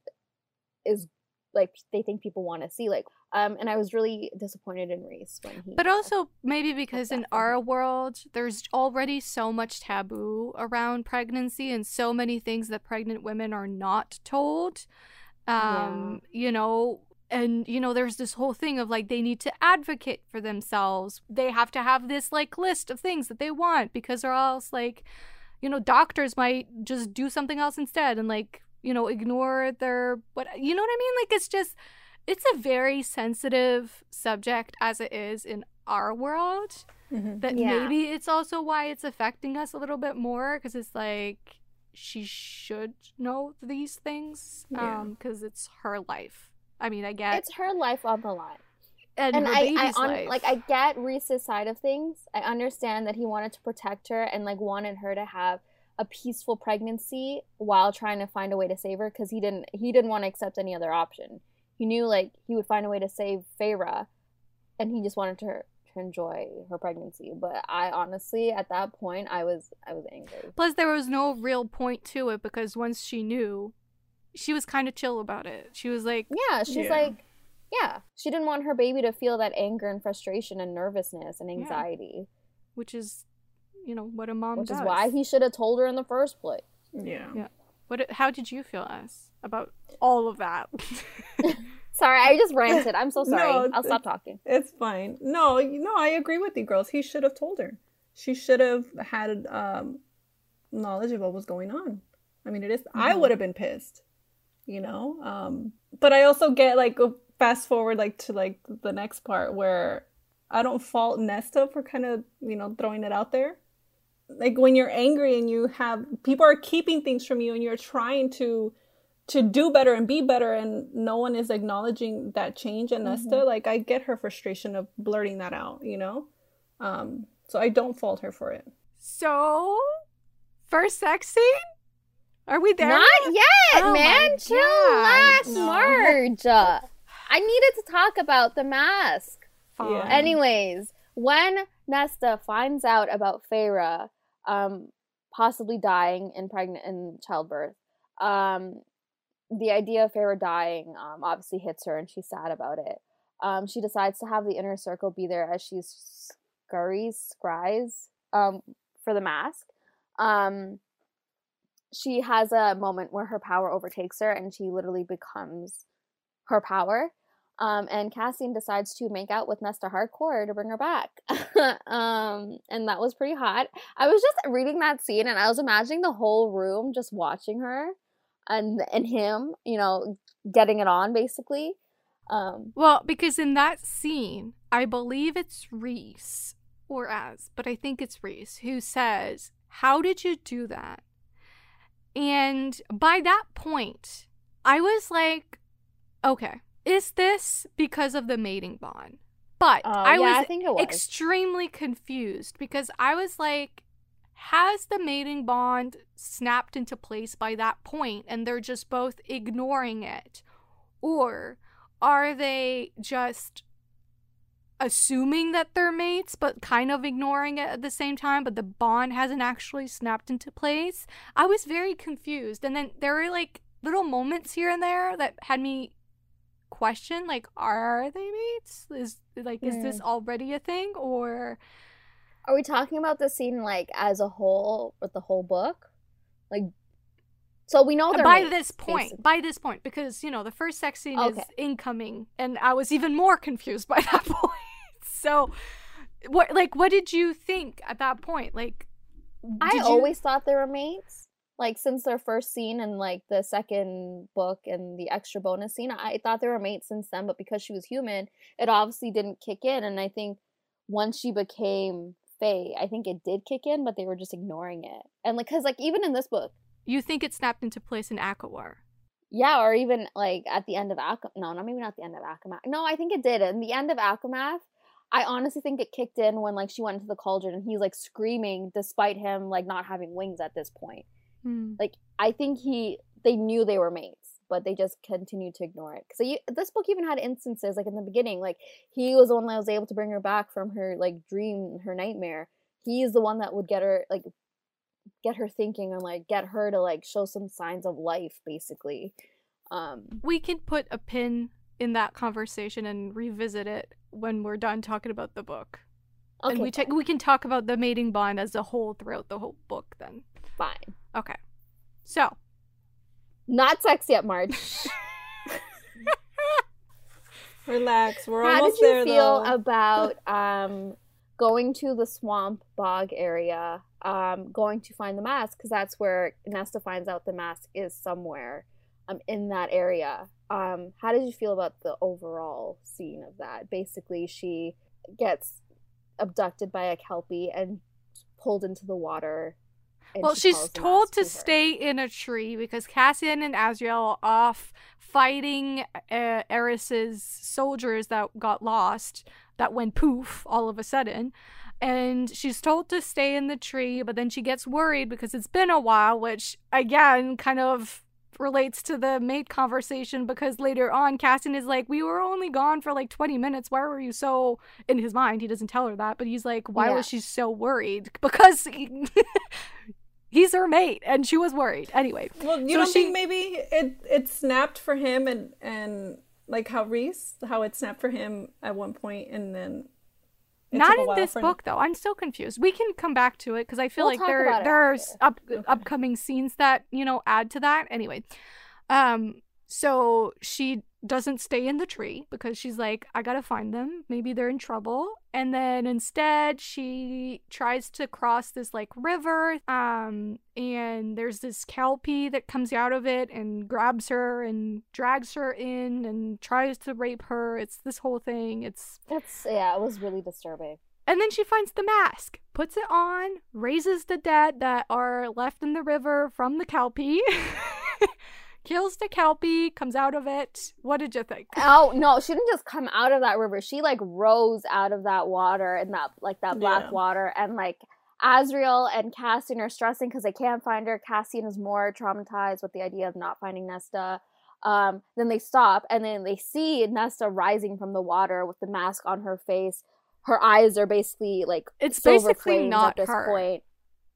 is, like, they think people want to see. Like, um, and I was really disappointed in Rhys when he... But also, maybe because in our world, there's already so much taboo around pregnancy and so many things that pregnant women are not told. Um, yeah. You know, and, you know, there's this whole thing of, like, they need to advocate for themselves. They have to have this, like, list of things that they want because or else, like... you know, doctors might just do something else instead and, like, you know, ignore their, what, you know what I mean? Like, it's just, it's a very sensitive subject as it is in our world. Mm-hmm. That yeah. maybe it's also why it's affecting us a little bit more because it's like, she should know these things yeah. um, because it's her life. I mean, I get it's her life on the line. And, and I, I on, like, I get Rhys's side of things. I understand that he wanted to protect her and, like, wanted her to have a peaceful pregnancy while trying to find a way to save her because he didn't he didn't want to accept any other option. He knew, like, he would find a way to save Feyre, and he just wanted to, to enjoy her pregnancy. But I honestly, at that point, I was I was angry. Plus, there was no real point to it because once she knew, she was kind of chill about it. She was like, yeah, she's yeah. like. Yeah, she didn't want her baby to feel that anger and frustration and nervousness and anxiety. Yeah. Which is, you know, what a mom Which does. Which is why he should have told her in the first place. Yeah. yeah. What? How did you feel, As, about all of that? Sorry, I just ranted. I'm so sorry. No, I'll stop talking. It's fine. No, no, I agree with you girls. He should have told her. She should have had um, knowledge of what was going on. I mean, it is. Mm-hmm. I would have been pissed, you know? Um, but I also get, like... A, fast forward like to like the next part where I don't fault Nesta for kind of, you know, throwing it out there. Like, when you're angry and you have people are keeping things from you and you're trying to to do better and be better and no one is acknowledging that change in Nesta, mm-hmm. like I get her frustration of blurting that out, you know? Um so I don't fault her for it. So first sex scene? Are we there? Not yet, oh man. Chill last no. March. I needed to talk about the mask. Yeah. Anyways, when Nesta finds out about Feyre um, possibly dying in pregnant in childbirth, um, the idea of Feyre dying um, obviously hits her, and she's sad about it. Um, she decides to have the inner circle be there as she scurries, scries um, for the mask. Um, she has a moment where her power overtakes her, and she literally becomes her power. Um, and Cassian decides to make out with Nesta hardcore to bring her back. um, and that was pretty hot. I was just reading that scene and I was imagining the whole room just watching her and and him, you know, getting it on basically. Um, well, because in that scene, I believe it's Rhys or As, but I think it's Rhys who says, How did you do that? And by that point, I was like, okay, is this because of the mating bond? But oh, I, yeah, was I think it was extremely confused because I was like, has the mating bond snapped into place by that point and they're just both ignoring it? Or are they just assuming that they're mates but kind of ignoring it at the same time, but the bond hasn't actually snapped into place? I was very confused. And then there were like little moments here and there that had me question, like, are they mates? Is like, is mm. this already a thing? Or are we talking about the scene like as a whole with the whole book? Like, so we know they're by mates, this point, basically. By this point, because you know the first sex scene okay. is incoming, and I was even more confused by that point. So, what like what did you think at that point? Like, I you... always thought they were mates. Like, since their first scene and, like, the second book and the extra bonus scene, I thought they were mates since then. But because she was human, it obviously didn't kick in. And I think once she became Faye, I think it did kick in, but they were just ignoring it. And, like, because, like, even in this book. You think it snapped into place in ACOWAR? Yeah, or even, like, at the end of ACOMAF. No, no, maybe not the end of ACOMAF. No, I think it did. In the end of ACOMAF, I honestly think it kicked in when, like, she went into the cauldron and he's, like, screaming despite him, like, not having wings at this point. Like, I think he, they knew they were mates, but they just continued to ignore it. Because this book even had instances, like, in the beginning, like, he was the one that was able to bring her back from her, like, dream, her nightmare. He's the one that would get her, like, get her thinking and, like, get her to, like, show some signs of life, basically. Um, we can put a pin in that conversation and revisit it when we're done talking about the book. Okay, and we, ta- we can talk about the mating bond as a whole throughout the whole book then. Fine. Okay. So. Not sex yet, Marge. Relax. We're How almost there, though. How did you feel about um, going to the swamp bog area, um, going to find the mask? Because that's where Nesta finds out the mask is somewhere um, in that area. Um, how did you feel about the overall scene of that? Basically, she gets abducted by a Kelpie and pulled into the water. And well, she she's told to, to stay in a tree because Cassian and Azriel are off fighting uh, Eris's soldiers that got lost, that went poof all of a sudden. And she's told to stay in the tree, but then she gets worried because it's been a while, which, again, kind of relates to the mate conversation because later on, Cassian is like, we were only gone for like twenty minutes. Why were you so... In his mind, he doesn't tell her that, but he's like, why yeah. was she so worried? Because... He- He's her mate, and she was worried. Anyway. Well, you so don't she... think maybe it, it snapped for him and, and like how Rhys, how it snapped for him at one point and then it Not in this book, him. Though. I'm still confused. We can come back to it because I feel we'll like there, there are up, okay. upcoming scenes that, you know, add to that. Anyway, um, so she doesn't stay in the tree because she's like, I gotta find them. Maybe they're in trouble. And then instead she tries to cross this like river um and there's this Kelpie that comes out of it and grabs her and drags her in and tries to rape her. It's this whole thing. It's that's yeah, it was really disturbing. And then she finds the mask, puts it on, raises the dead that are left in the river from the Kelpie. Kills the Kelpie, comes out of it. What did you think? Oh, no, she didn't just come out of that river. She, like, rose out of that water and that, like, that black yeah. water. And, like, Azriel and Cassian are stressing because they can't find her. Cassian is more traumatized with the idea of not finding Nesta. Um, then they stop, and then they see Nesta rising from the water with the mask on her face. Her eyes are basically, like, it's basically not at this her. Point.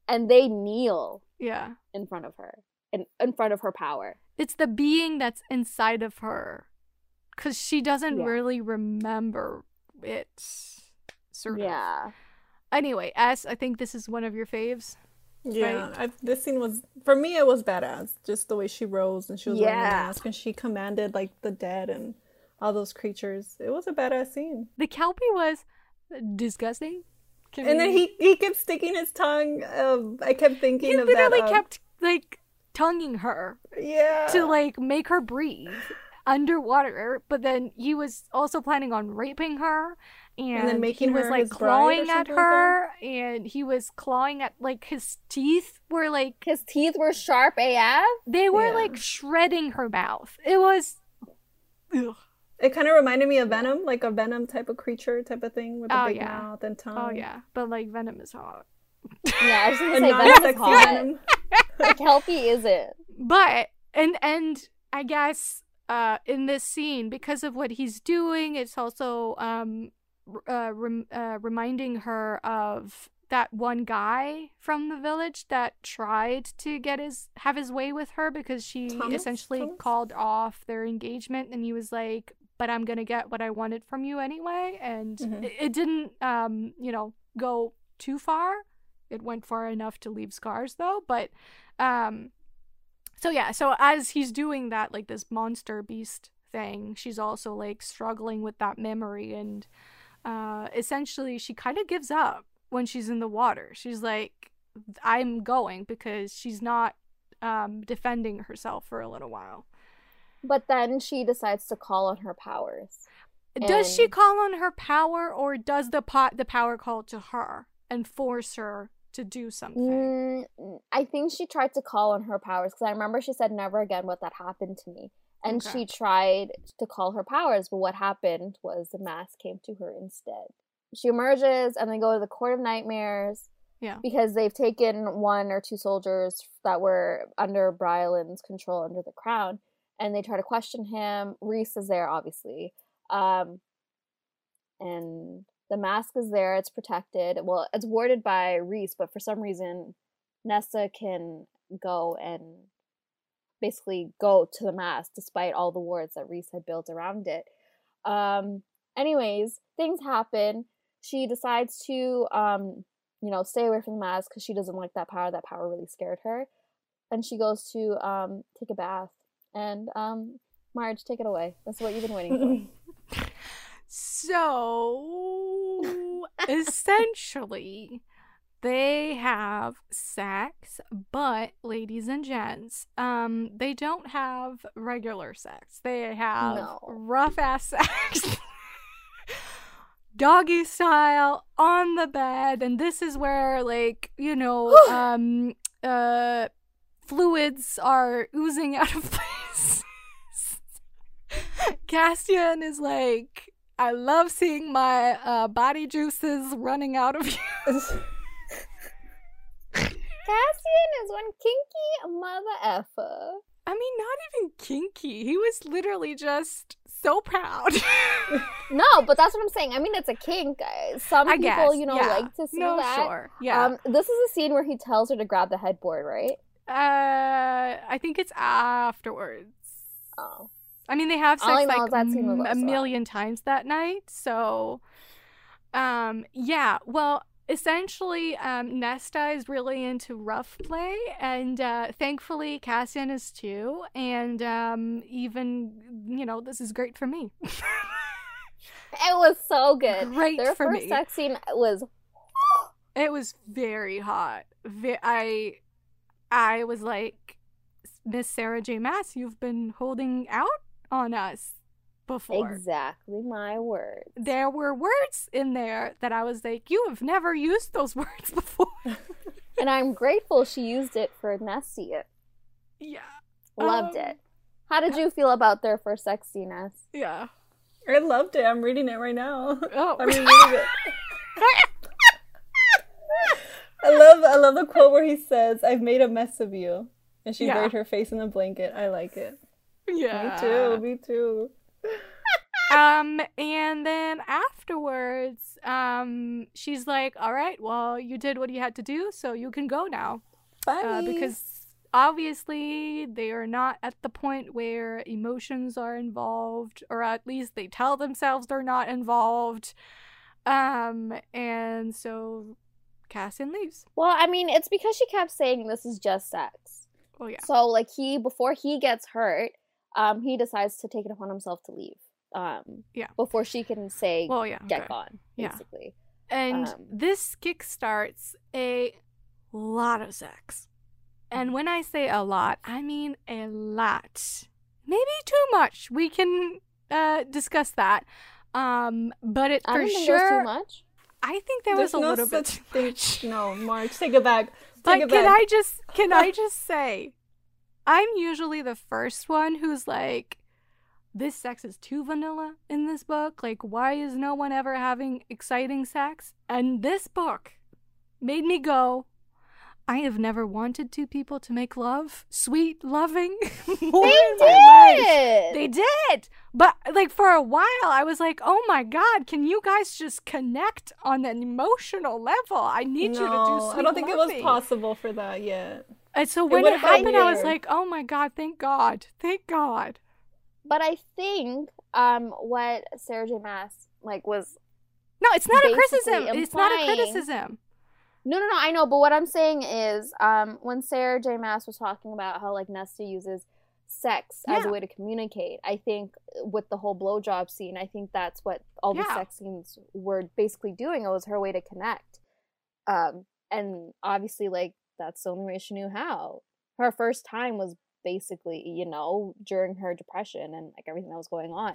And they kneel yeah. in front of her. In, in front of her power. It's the being that's inside of her. Because she doesn't yeah. really remember it. Sort of. Yeah. Anyway, S, I think this is one of your faves. Yeah. Right? I, this scene was, for me, it was badass. Just the way she rose and she was yeah. wearing the mask and she commanded, like, the dead and all those creatures. It was a badass scene. The Kelpie was disgusting. Can and we... then he, he kept sticking his tongue. Um, I kept thinking he of that. He literally kept, like... tonguing her yeah to like make her breathe underwater, but then he was also planning on raping her And, and then making he was her like clawing at her, like and he was clawing at like his teeth were like his teeth were sharp A F. They were yeah. like shredding her mouth. It was. Ugh. It kind of reminded me of Venom, like a Venom type of creature type of thing with a oh, big yeah. mouth and tongue. Oh yeah, but like Venom is hot. Yeah, I was gonna say Venom is hot. Venom. Like Kelpie isn't. But and and I guess uh, in this scene, because of what he's doing, it's also um. Uh, rem uh, reminding her of that one guy from the village that tried to get his have his way with her because she Thomas? essentially Thomas? called off their engagement, and he was like, "But I'm gonna get what I wanted from you anyway." And mm-hmm. it, it didn't, um, you know, go too far. It went far enough to leave scars, though. But, um, so yeah. So as he's doing that, like this monster beast thing, she's also like struggling with that memory and. Uh, essentially, she kind of gives up when she's in the water. She's like, I'm going, because she's not um, defending herself for a little while. But then she decides to call on her powers. Does she call on her power, or does the, po the power call to her and force her to do something? Mm, I think she tried to call on her powers, because I remember she said, never again would that happen to me. And okay. she tried to call her powers, but what happened was the mask came to her instead. She emerges and they go to the Court of Nightmares. Yeah. Because they've taken one or two soldiers that were under Bryaxis's control under the crown. And they try to question him. Rhys is there, obviously. Um, and the mask is there. It's protected. Well, it's warded by Rhys, but for some reason, Nesta can go and... basically go to the mask despite all the wards that Rhys had built around it. Um, anyways, things happen. She decides to, um, you know, stay away from the mask because she doesn't like that power. That power really scared her. And she goes to um, take a bath. And um, Marge, take it away. That's what you've been waiting for. So, essentially... they have sex, but ladies and gents, um, they don't have regular sex. They have no. rough ass sex, doggy style on the bed, and this is where, like, you know, um, uh, fluids are oozing out of places. Cassian is like, I love seeing my uh, body juices running out of you. Cassian is one kinky mother effer. I mean, not even kinky. He was literally just so proud. No, but that's what I'm saying. I mean, it's a kink. Some I people, guess. you know, yeah. like to see no, that. Sure. Yeah. Um, this is a scene where he tells her to grab the headboard, right? Uh, I think it's afterwards. Oh. I mean, they have sex like a million times that night. So, um, yeah. Well. Essentially, um, Nesta is really into rough play, and uh, thankfully Cassian is too, and um, even, you know, this is great for me. It was so good. Great Their for first me. Sex scene was... It was very hot. Ve I, I was like, Miss Sarah J. Maas, you've been holding out on us. Before. Exactly my words. There were words in there that I was like, you have never used those words before. And I'm grateful she used it for Nessie. Yeah. Loved um, it. How did you feel about their first sex scene, Ness? Yeah. I loved it. I'm reading it right now. Oh. I'm reading it. I love I love the quote where he says, I've made a mess of you. And she buried yeah. her face in the blanket. I like it. Yeah. Me too. Me too. um and then afterwards um she's like, all right, well, you did what you had to do, so you can go now. Bye. Uh, because obviously they are not at the point where emotions are involved, or at least they tell themselves they're not involved, um and so Cassian leaves. Well, I mean, it's because she kept saying this is just sex. Oh yeah. So like he before he gets hurt, Um, he decides to take it upon himself to leave. Um, yeah. Before she can say, well, yeah, get okay. gone, basically. Yeah. And um, this kickstarts a lot of sex. And when I say a lot, I mean a lot. Maybe too much. We can uh, discuss that. Um, but it for sure. Too much. I think there There's was a no little such bit. Thing. No, March, take it back. Take but it can back. I just can I just say, I'm usually the first one who's like, this sex is too vanilla in this book. Like, why is no one ever having exciting sex? And this book made me go, I have never wanted two people to make love, sweet, loving, more they in did. My life. They did. But, like, for a while, I was like, oh, my God, can you guys just connect on an emotional level? I need no, you to do sweet, I don't think loving. It was possible for that yet. And so when it, it happened, weird. I was like, oh, my God, thank God. Thank God. But I think um, what Sarah J. Maas, like, was No, it's not a criticism. Implying... It's not a criticism. No, no, no, I know, but what I'm saying is um, when Sarah J. Maas was talking about how, like, Nesta uses sex yeah. as a way to communicate, I think with the whole blowjob scene, I think that's what all yeah. the sex scenes were basically doing. It was her way to connect. Um, and obviously, like, that's the only way she knew how. Her first time was basically, you know, during her depression and, like, everything that was going on.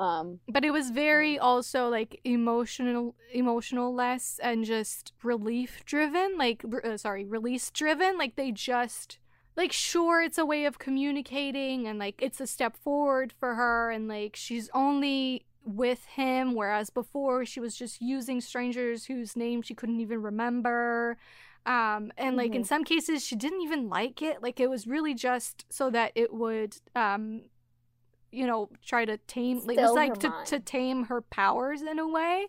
Um, but it was very also like emotional, emotional less and just relief driven, like, uh, sorry, release driven. Like they just like, sure, it's a way of communicating and like, it's a step forward for her. And like, she's only with him. Whereas before she was just using strangers whose name she couldn't even remember. Um, and like, mm-hmm. in some cases she didn't even like it. Like it was really just so that it would, um, you know, try to tame, like, it was like to, to tame her powers in a way.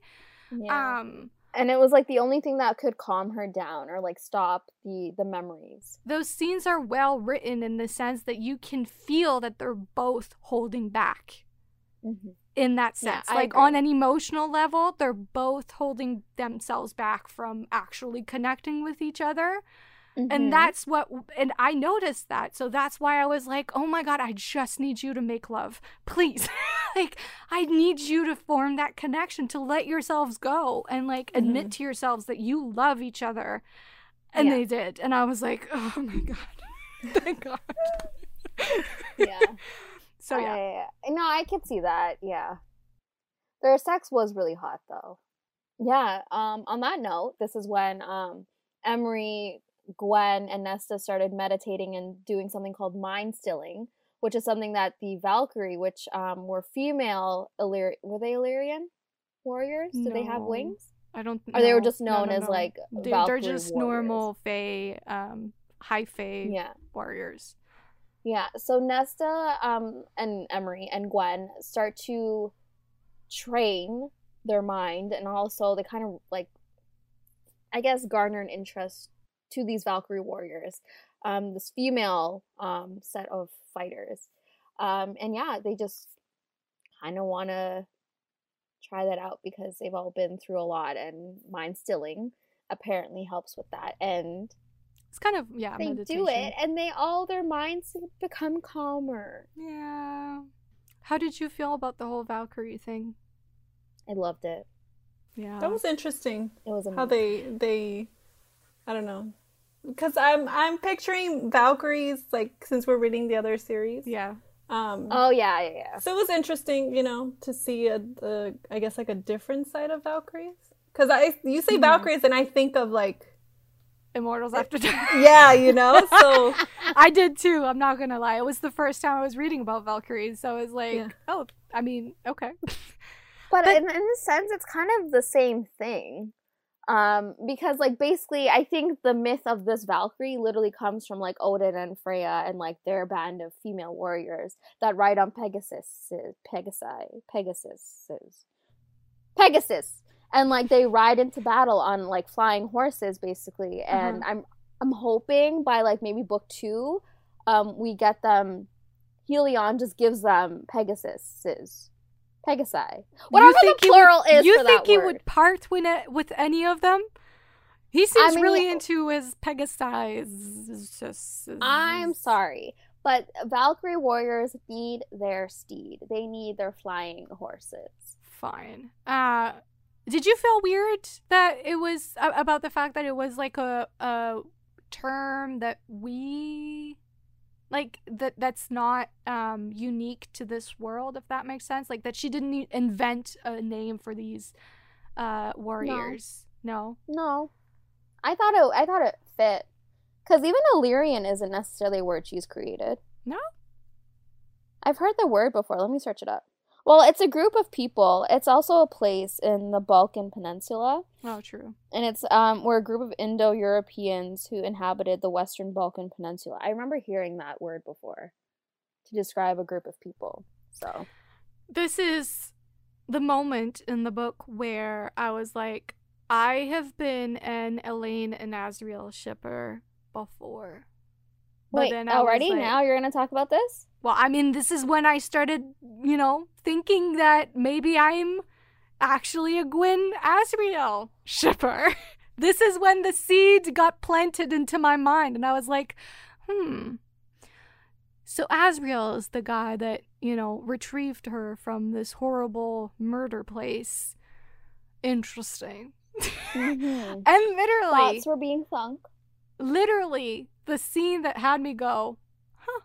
Yeah. Um, and it was like the only thing that could calm her down or like stop the, the memories. Those scenes are well written in the sense that you can feel that they're both holding back mm-hmm. in that sense. Yeah, like on an emotional level, they're both holding themselves back from actually connecting with each other. Mm-hmm. And that's what, and I noticed that. So that's why I was like, oh my God, I just need you to make love. Please. Like, I need you to form that connection, to let yourselves go and like mm-hmm. admit to yourselves that you love each other. And yeah. they did. And I was like, oh my God. Thank God. Yeah. So yeah. I, no, I could see that. Yeah. Their sex was really hot though. Yeah. Um. On that note, this is when um Emerie, Gwen and Nesta started meditating and doing something called mind stilling, which is something that the Valkyrie, which um, were female, Illyri- were they Illyrian warriors? Did no. they have wings? I don't know. Or they were just known no, no, as no. like they, Valkyrie They're just warriors. Normal Fey, um, high Fey yeah. warriors. Yeah. So Nesta um, and Emerie and Gwen start to train their mind, and also they kind of like, I guess, garner an interest to these Valkyrie warriors, um, this female um, set of fighters. Um, and yeah, they just kind of want to try that out because they've all been through a lot, and mind stilling apparently helps with that. And it's kind of, yeah, they meditation. Do it, and they all, their minds become calmer. Yeah. How did you feel about the whole Valkyrie thing? I loved it. Yeah. That was interesting. It was amazing. How they, they, I don't know. Because I'm I'm picturing Valkyries, like, since we're reading the other series. Yeah. Um, oh, yeah, yeah, yeah. So it was interesting, you know, to see, a, a I guess, like, a different side of Valkyries. Because I you say mm-hmm. Valkyries, and I think of, like... Immortals After Death. Yeah, you know? So I did, too. I'm not going to lie. It was the first time I was reading about Valkyries, so I was like, yeah. oh, I mean, okay. But, but in, in a sense, it's kind of the same thing. Um, because, like, basically, I think the myth of this Valkyrie literally comes from, like, Odin and Freya and, like, their band of female warriors that ride on Pegasus, Pegasi, Pegasus, Pegasus, and, like, they ride into battle on, like, flying horses, basically, and uh-huh. I'm, I'm hoping by, like, maybe book two, um, we get them, Helion just gives them Pegasus. Pegasi. Whatever the plural would, is you for think that he word. Would part when, uh, with any of them? He seems I mean, really he, into his Pegasi. I'm sorry, but Valkyrie warriors need their steed. They need their flying horses. Fine. Uh, did you feel weird that it was uh, about the fact that it was like a, a term that we Like, that that's not um, unique to this world, if that makes sense. Like, that she didn't invent a name for these uh, warriors. No. no? No. I thought it, I thought it fit. Because even Illyrian isn't necessarily a word she's created. No? I've heard the word before. Let me search it up. Well, it's a group of people. It's also a place in the Balkan Peninsula. Oh, true. And it's um, we're a group of Indo-Europeans who inhabited the Western Balkan Peninsula. I remember hearing that word before to describe a group of people. So this is the moment in the book where I was like, I have been an Elaine and Azriel shipper before. But Wait, then already? Like, now you're going to talk about this? Well, I mean, this is when I started, you know, thinking that maybe I'm actually a Gwyn Azriel shipper. This is when the seed got planted into my mind. And I was like, hmm. So Azriel is the guy that, you know, retrieved her from this horrible murder place. Interesting. Mm-hmm. And literally... thoughts were being sunk. Literally... the scene that had me go, huh,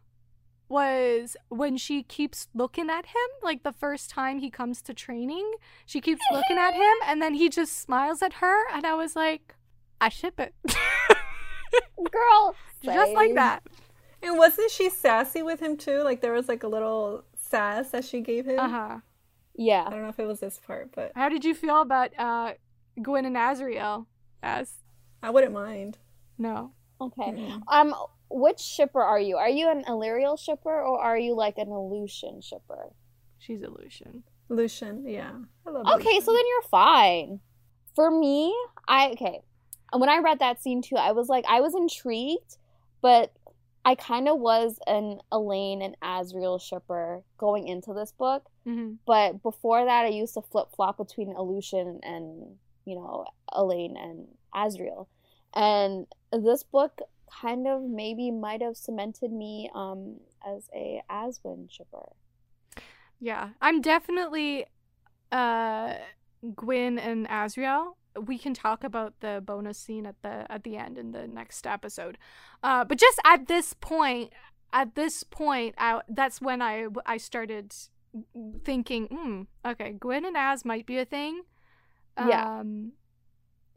was when she keeps looking at him, like the first time he comes to training, she keeps looking at him and then he just smiles at her and I was like, I ship it. Girl. Just like that. And wasn't she sassy with him too? Like there was like a little sass that she gave him? Uh-huh. Yeah. I don't know if it was this part, but... How did you feel about uh, Gwyn and Azriel as? I wouldn't mind. No. Okay. Mm-hmm. Um, which shipper are you? Are you an Illyrial shipper or are you like an Aleutian shipper? She's Aleutian. Aleutian, yeah. I love okay, Aleutian. So then you're fine. For me, I okay. When I read that scene too, I was like, I was intrigued, but I kind of was an Elaine and Azriel shipper going into this book. Mm-hmm. But before that, I used to flip flop between Aleutian and, you know, Elaine and Azriel. And this book kind of maybe might have cemented me um, as a Aswin shipper. Yeah, I'm definitely uh, Gwyn and Azriel. We can talk about the bonus scene at the at the end in the next episode. Uh, but just at this point, at this point, I, that's when I I started thinking, hmm, okay, Gwyn and Az might be a thing. Yeah. Um,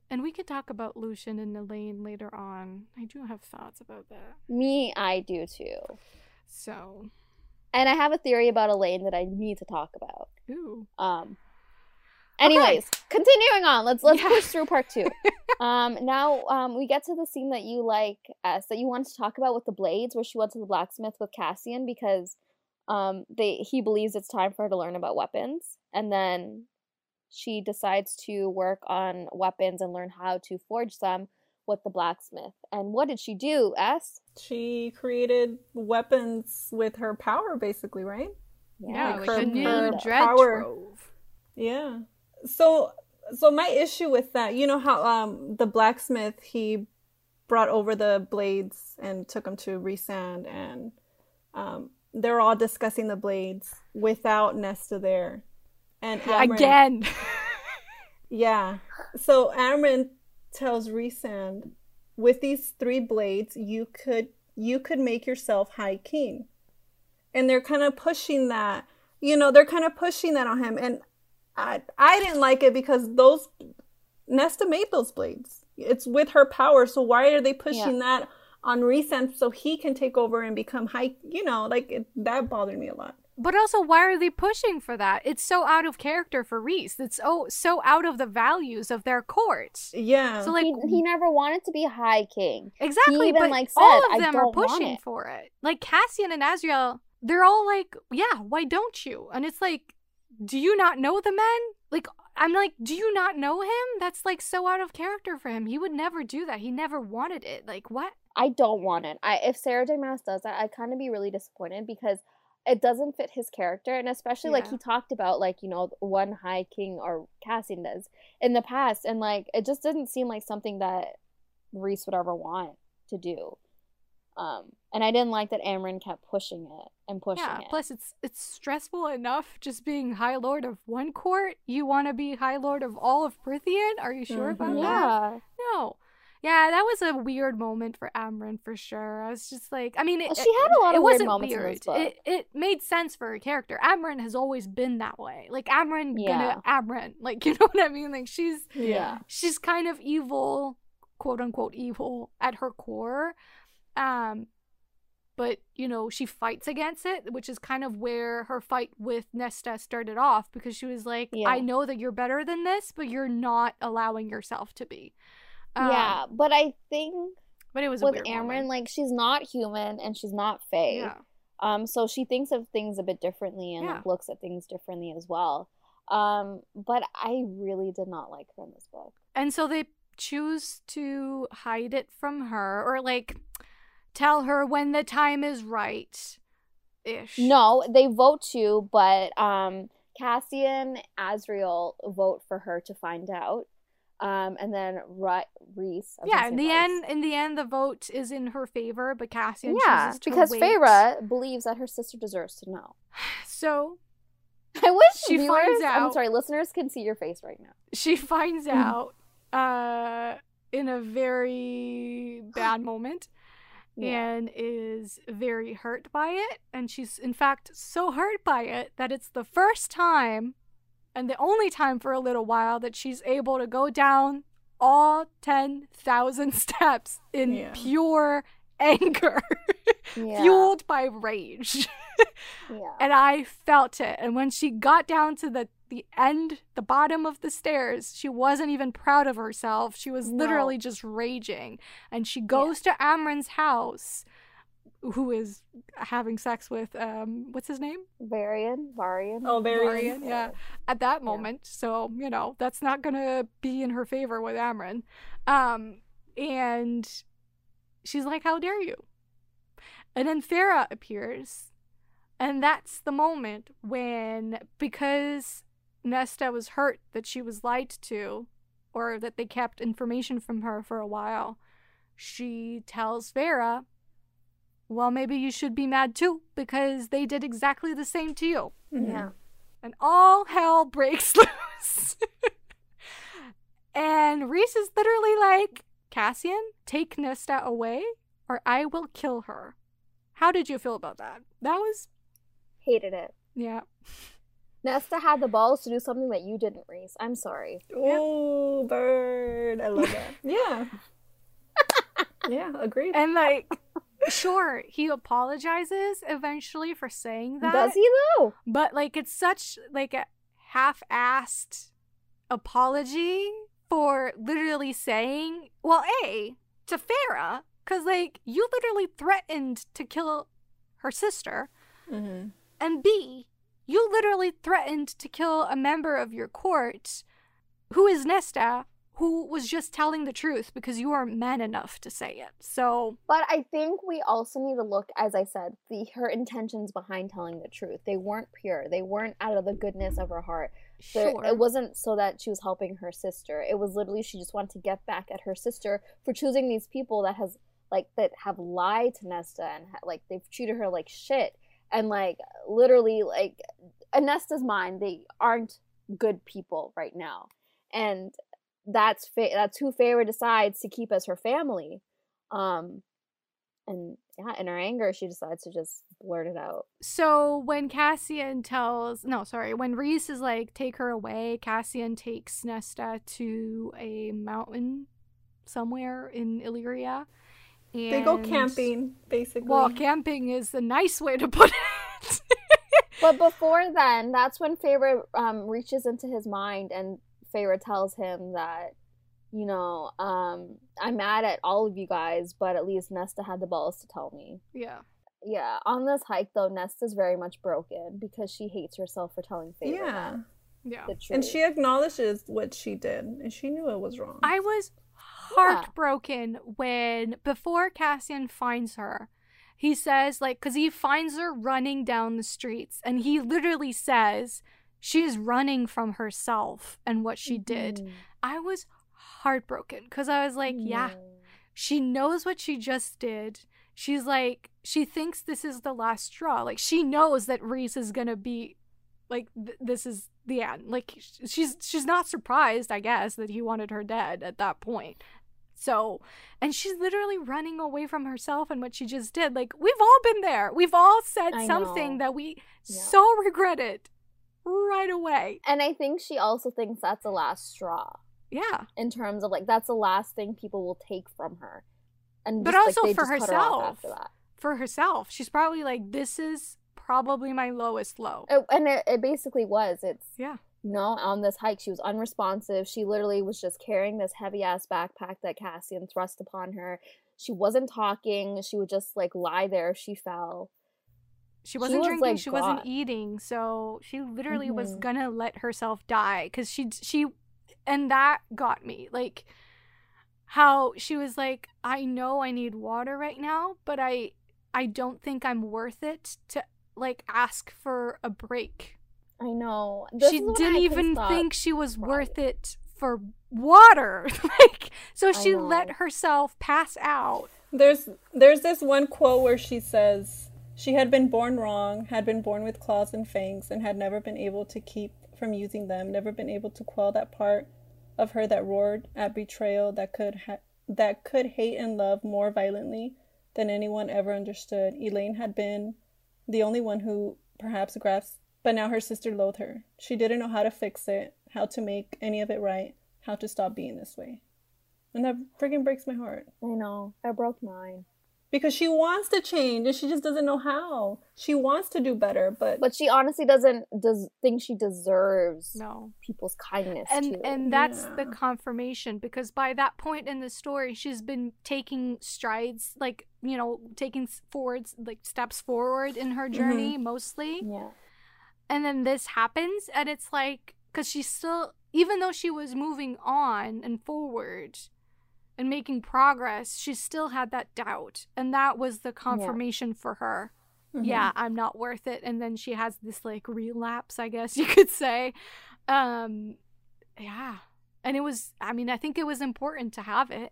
And we could talk about Lucian and Elaine later on. I do have thoughts about that. Me, I do too. So. And I have a theory about Elaine that I need to talk about. Ooh. Um. Anyways, okay. Continuing on. Let's let's yeah. push through part two. um. Now um, we get to the scene that you like, uh, that you wanted to talk about with the blades, where she went to the blacksmith with Cassian because um, they he believes it's time for her to learn about weapons. And then... she decides to work on weapons and learn how to forge them with the blacksmith. And what did she do, S? She created weapons with her power, basically, right? Yeah, like her, the new her Dread power. Trove. Yeah. So, so my issue with that, you know how um, the blacksmith, he brought over the blades and took them to Rhysand, and um, they're all discussing the blades without Nesta there. And Amren, again. Yeah. So Amren tells Rhysand, with these three blades, you could you could make yourself high king. And they're kind of pushing that, you know, they're kind of pushing that on him. And I I didn't like it because those Nesta made those blades. It's with her power, so why are they pushing yeah. that on Rhysand so he can take over and become high, you know, like it, that bothered me a lot. But also, why are they pushing for that? It's so out of character for Rhys. It's oh, so out of the values of their court. Yeah. So like he, he never wanted to be high king. Exactly. He even but like said, all of them I are pushing it. for it. Like Cassian and Azriel, they're all like, "Yeah, why don't you?" And it's like, do you not know the men? Like I'm like, do you not know him? That's like so out of character for him. He would never do that. He never wanted it. Like what? I don't want it. I if Sarah J. Maas does that, I'd kind of be really disappointed because. It doesn't fit his character, and especially, yeah. like, he talked about, like, you know, one high king, or Cassian does, in the past, and, like, it just didn't seem like something that Rhys would ever want to do. Um, and I didn't like that Amren kept pushing it and pushing yeah, it. Yeah, plus it's, it's stressful enough just being High Lord of one court. You want to be High Lord of all of Prithian? Are you sure mm-hmm. about yeah. that? No. Yeah, that was a weird moment for Amren for sure. I was just like, I mean, it, she had a lot of weird moments in this book. It, it made sense for her character. Amren has always been that way. Like Amren, yeah. gonna Amren, like you know what I mean? Like she's yeah, she's kind of evil, quote unquote evil at her core, um, but you know she fights against it, which is kind of where her fight with Nesta started off because she was like, yeah. I know that you're better than this, but you're not allowing yourself to be. Um, yeah, but I think but it was with Amren, like, she's not human and she's not Fey. Yeah. Um, so she thinks of things a bit differently and yeah. like, looks at things differently as well. Um, but I really did not like her in this book. And so they choose to hide it from her or, like, tell her when the time is right-ish. No, they vote to, but um, Cassian, Azriel vote for her to find out. Um, and then Ry- Rhys. Yeah, in the Rhys. end, in the end, the vote is in her favor, but Cassian yeah, chooses to because wait. Feyre believes that her sister deserves to know. So, I wish she viewers, finds out. I'm sorry, listeners can see your face right now. She finds out uh, in a very bad moment, yeah. and is very hurt by it. And she's in fact so hurt by it that it's the first time. And the only time for a little while that she's able to go down all ten thousand steps in yeah. pure anger, yeah. fueled by rage. yeah. And I felt it. And when she got down to the, the end, the bottom of the stairs, she wasn't even proud of herself. She was no. literally just raging. And she goes yeah. to Amren's house, who is having sex with, um, what's his name? Varian. Varian. Oh, Varian, yeah. At that moment. Yeah. So, you know, that's not going to be in her favor with Amren. Um, and she's like, how dare you? And then Feyre appears. And that's the moment when, because Nesta was hurt that she was lied to, or that they kept information from her for a while, she tells Feyre, well, maybe you should be mad too, because they did exactly the same to you. Yeah. And all hell breaks loose. And Rhys is literally like, Cassian, take Nesta away, or I will kill her. How did you feel about that? That was... Hated it. Yeah. Nesta had the balls to do something that you didn't, Rhys. I'm sorry. Oh, yeah. Bird. I love that. yeah. yeah, agreed. And like... Sure, he apologizes eventually for saying that. Does he though? But like, it's such like a half-assed apology for literally saying, well, A, to Feyre, because like you literally threatened to kill her sister, mm-hmm. and B, you literally threatened to kill a member of your court, who is Nesta, who was just telling the truth because you aren't man enough to say it. So, but I think we also need to look, as I said, the her intentions behind telling the truth. They weren't pure. They weren't out of the goodness of her heart. Sure. There, it wasn't so that she was helping her sister. It was literally she just wanted to get back at her sister for choosing these people that has like that have lied to Nesta and ha- like they've treated her like shit and like literally like in Nesta's mind they aren't good people right now. And That's fa- that's who Feyre decides to keep as her family, um, and yeah, in her anger, she decides to just blurt it out. So when Cassian tells, no, sorry, when Rhys is like, take her away, Cassian takes Nesta to a mountain somewhere in Illyria. And they go camping, basically. Well, camping is a nice way to put it. But before then, that's when Feyre um, reaches into his mind and. Feyre tells him that, you know, um, I'm mad at all of you guys, but at least Nesta had the balls to tell me. Yeah. Yeah. On this hike, though, Nesta's very much broken because she hates herself for telling Feyre yeah. that. Yeah. The truth. And she acknowledges what she did, and she knew it was wrong. I was heartbroken yeah. when, before Cassian finds her, he says, like, because he finds her running down the streets, and he literally says... She's running from herself and what she did. Mm. I was heartbroken because I was like, yeah. yeah, she knows what she just did. She's like, she thinks this is the last straw. Like, she knows that Rhys is going to be like, th- this is the end. Like, she's she's not surprised, I guess, that he wanted her dead at that point. So, and she's literally running away from herself and what she just did. Like, we've all been there. We've all said I something know. that we yeah. so regretted right away. And I think she also thinks that's the last straw. Yeah. In terms of, like, that's the last thing people will take from her. And but just, also like, for herself. Her after that. For herself. She's probably like, this is probably my lowest low. It, and it, it basically was. It's yeah. You know, on this hike, she was unresponsive. She literally was just carrying this heavy-ass backpack that Cassian thrust upon her. She wasn't talking. She would just, like, lie there if she fell. She wasn't she drinking. Was, like, she God. wasn't eating. So she literally mm-hmm. was gonna let herself die. Because she, she... And that got me. Like, how she was like, I know I need water right now, but I, I don't think I'm worth it to, like, ask for a break. I know. This she didn't even think she was right. worth it for water. Like, so she let herself pass out. There's there's this one quote where she says, she had been born wrong, had been born with claws and fangs, and had never been able to keep from using them, never been able to quell that part of her that roared at betrayal, that could ha- that could hate and love more violently than anyone ever understood. Elaine had been the only one who perhaps grasped. But now her sister loathed her. She didn't know how to fix it, how to make any of it right, how to stop being this way. And that freaking breaks my heart. I know. That broke mine. Because she wants to change and she just doesn't know how. She wants to do better, but... But she honestly doesn't des- think she deserves no. people's kindness, and too. And that's yeah. the confirmation, because by that point in the story, she's been taking strides, like, you know, taking forwards, like, steps forward in her journey, mm-hmm. mostly. Yeah. And then this happens, and it's like, because she's still, even though she was moving on and forward and making progress, she still had that doubt. And that was the confirmation yeah. for her. Mm-hmm. Yeah, I'm not worth it. And then she has this, like, relapse, I guess you could say. Um, yeah. And it was, I mean, I think it was important to have it.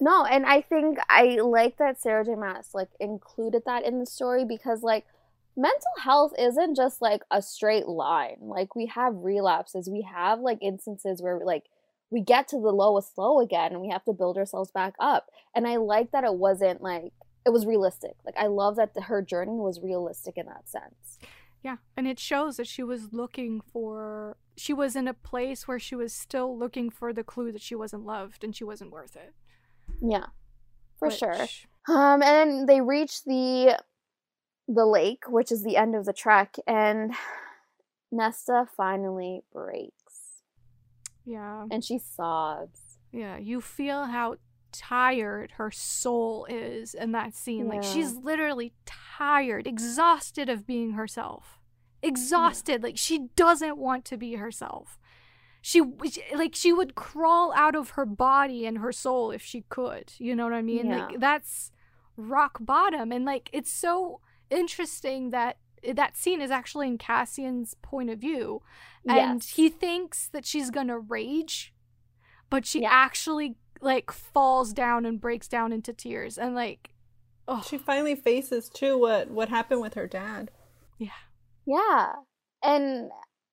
No, and I think I like that Sarah J. Maas, like, included that in the story, because, like, mental health isn't just, like, a straight line. Like, we have relapses. We have, like, instances where, like, we get to the lowest low again, and we have to build ourselves back up. And I like that it wasn't, like, it was realistic. Like, I love that the, her journey was realistic in that sense. Yeah, and it shows that she was looking for, she was in a place where she was still looking for the clue that she wasn't loved and she wasn't worth it. Yeah, for Which... sure. Um, and they reached the... the lake, which is the end of the trek, and Nesta finally breaks. Yeah. And she sobs. Yeah, you feel how tired her soul is in that scene. Yeah. Like, she's literally tired, exhausted of being herself. Exhausted. Yeah. Like, she doesn't want to be herself. She, like, she would crawl out of her body and her soul if she could. You know what I mean? Yeah. Like, that's rock bottom. And, like, it's so... interesting that that scene is actually in Cassian's point of view, and yes. he thinks that she's gonna rage, but she yeah. actually, like, falls down and breaks down into tears, and, like, oh. she finally faces too what what happened with her dad. Yeah, yeah, and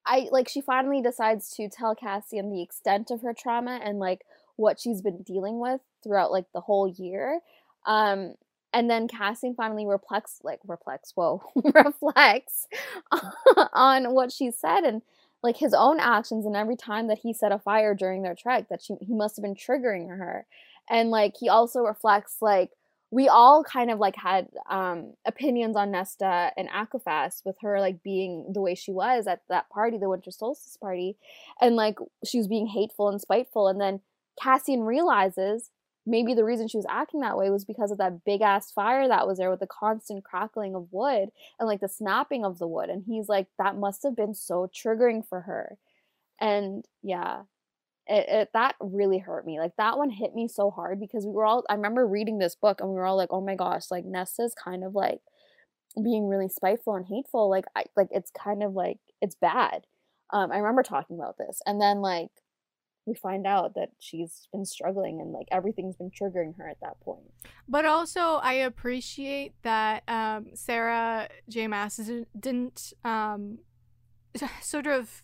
I like she finally decides to tell Cassian the extent of her trauma and, like, what she's been dealing with throughout, like, the whole year. Um. And then Cassian finally reflects, like, reflects, whoa, reflects on what she said and, like, his own actions and every time that he set a fire during their trek that she, he must have been triggering her. And, like, he also reflects, like, we all kind of, like, had um, opinions on Nesta and ACOFAS with her, like, being the way she was at that party, the Winter Solstice party. And, like, she was being hateful and spiteful. And then Cassian realizes... maybe the reason she was acting that way was because of that big-ass fire that was there with the constant crackling of wood and, like, the snapping of the wood. And he's like, that must have been so triggering for her. And, yeah, it, it that really hurt me. Like, that one hit me so hard because we were all – I remember reading this book and we were all like, oh, my gosh, like, Nesta's kind of, like, being really spiteful and hateful. Like, I, like it's kind of, like, it's bad. Um, I remember talking about this. And then, like – we find out that she's been struggling and, like, everything's been triggering her at that point. But also, I appreciate that um, Sarah J. Maas didn't um, sort of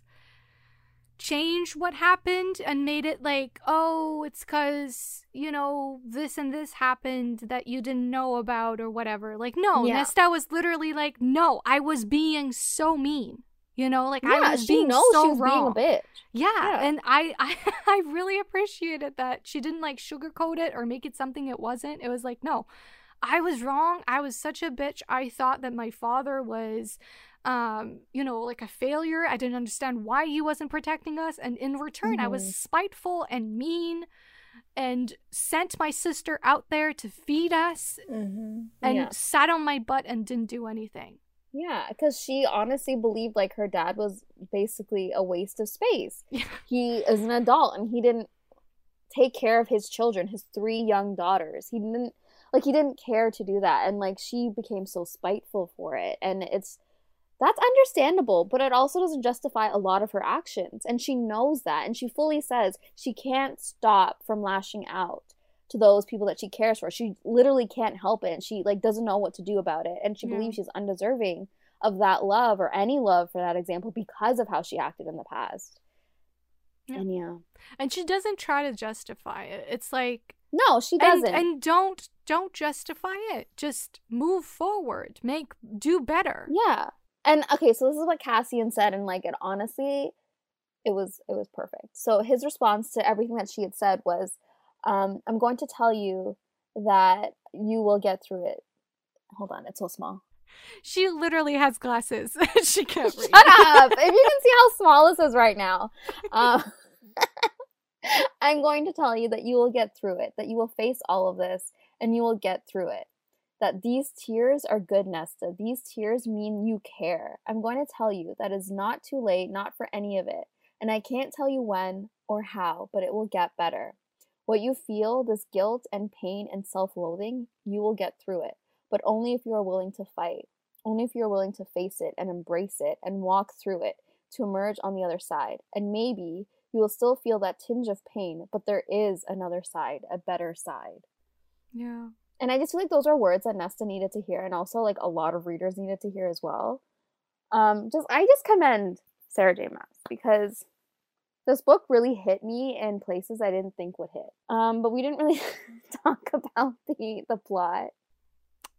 changed what happened and made it like, oh, it's because, you know, this and this happened that you didn't know about or whatever. Like, no, yeah. Nesta was literally like, no, I was being so mean. You know, like, yeah, I was being so she was wrong. Being a bitch. Yeah, yeah. And I, I, I really appreciated that she didn't, like, sugarcoat it or make it something it wasn't. It was like, no, I was wrong. I was such a bitch. I thought that my father was, um, you know, like a failure. I didn't understand why he wasn't protecting us. And in return, mm-hmm. I was spiteful and mean and sent my sister out there to feed us mm-hmm. and yeah. sat on my butt and didn't do anything. Yeah, because she honestly believed, like, her dad was basically a waste of space. Yeah. He is an adult, and he didn't take care of his children, his three young daughters. He didn't, like, he didn't care to do that. And, like, she became so spiteful for it. And it's, that's understandable, but it also doesn't justify a lot of her actions. And she knows that, and she fully says she can't stop from lashing out to those people that she cares for. She literally can't help it, and she, like, doesn't know what to do about it, and she yeah. believes she's undeserving of that love or any love, for that example, because of how she acted in the past. Yeah. And yeah, and she doesn't try to justify it. It's like, no, she doesn't. And, and don't don't justify it. Just move forward. Make do better. Yeah. And okay, so this is what Cassian said, and like, it honestly, it was it was perfect. So his response to everything that she had said was, Um, I'm going to tell you that you will get through it. Hold on, it's so small. She literally has glasses. She can't read. Shut up! If you can see how small this is right now. Um, I'm going to tell you that you will get through it, that you will face all of this, and you will get through it. That these tears are good, Nesta. These tears mean you care. I'm going to tell you that it's not too late, not for any of it. And I can't tell you when or how, but it will get better. What you feel, this guilt and pain and self-loathing, you will get through it. But only if you are willing to fight. Only if you are willing to face it and embrace it and walk through it to emerge on the other side. And maybe you will still feel that tinge of pain, but there is another side, a better side. Yeah. And I just feel like those are words that Nesta needed to hear, and also like a lot of readers needed to hear as well. Um, just I just commend Sarah J. Maas, because this book really hit me in places I didn't think would hit. Um, but we didn't really talk about the, the plot.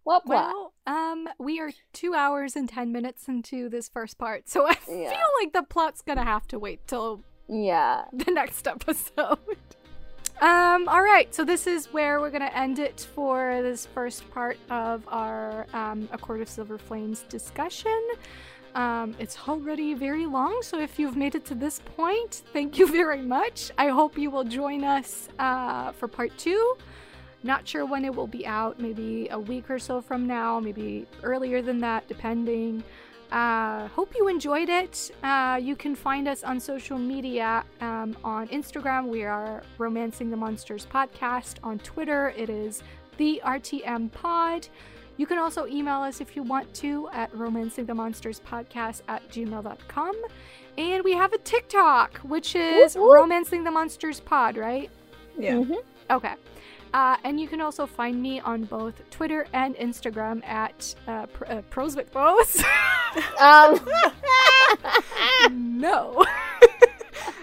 What plot? Well, um, we are two hours and ten minutes into this first part, so I yeah. feel like the plot's gonna have to wait till yeah the next episode. Um, all right, so this is where we're gonna end it for this first part of our um, A Court of Silver Flames discussion. Um, it's already very long, so if you've made it to this point, thank you very much. I hope you will join us uh, for part two. Not sure when it will be out, maybe a week or so from now, maybe earlier than that, depending. Uh, hope you enjoyed it. Uh, you can find us on social media. Um, on Instagram, we are Romancing the Monsters Podcast. On Twitter, it is The R T M Pod. You can also email us if you want to at romancing the monsters podcast at gmail dot com. And we have a TikTok, which is Woo-woo. Romancing the Monsters Pod, right? Yeah. Mm-hmm. Okay. Uh, and you can also find me on both Twitter and Instagram at uh, pr- uh, Pros with Bows. um. No.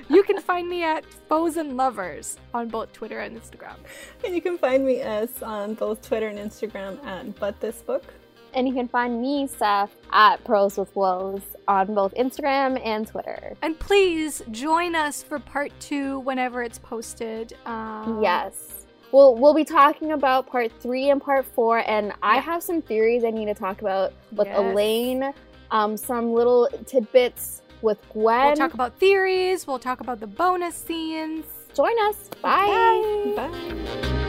You can find me at Foes and Lovers on both Twitter and Instagram. And you can find me as on both Twitter and Instagram at But This Book. And you can find me, Seth, at Pros with Woes on both Instagram and Twitter. And please join us for part two whenever it's posted. Um, yes. We'll, we'll be talking about part three and part four. And yeah. I have some theories I need to talk about with yes. Elaine. Um, some little tidbits with Gwen. We'll talk about theories. We'll talk about the bonus scenes. Join us. Bye. Bye. Bye.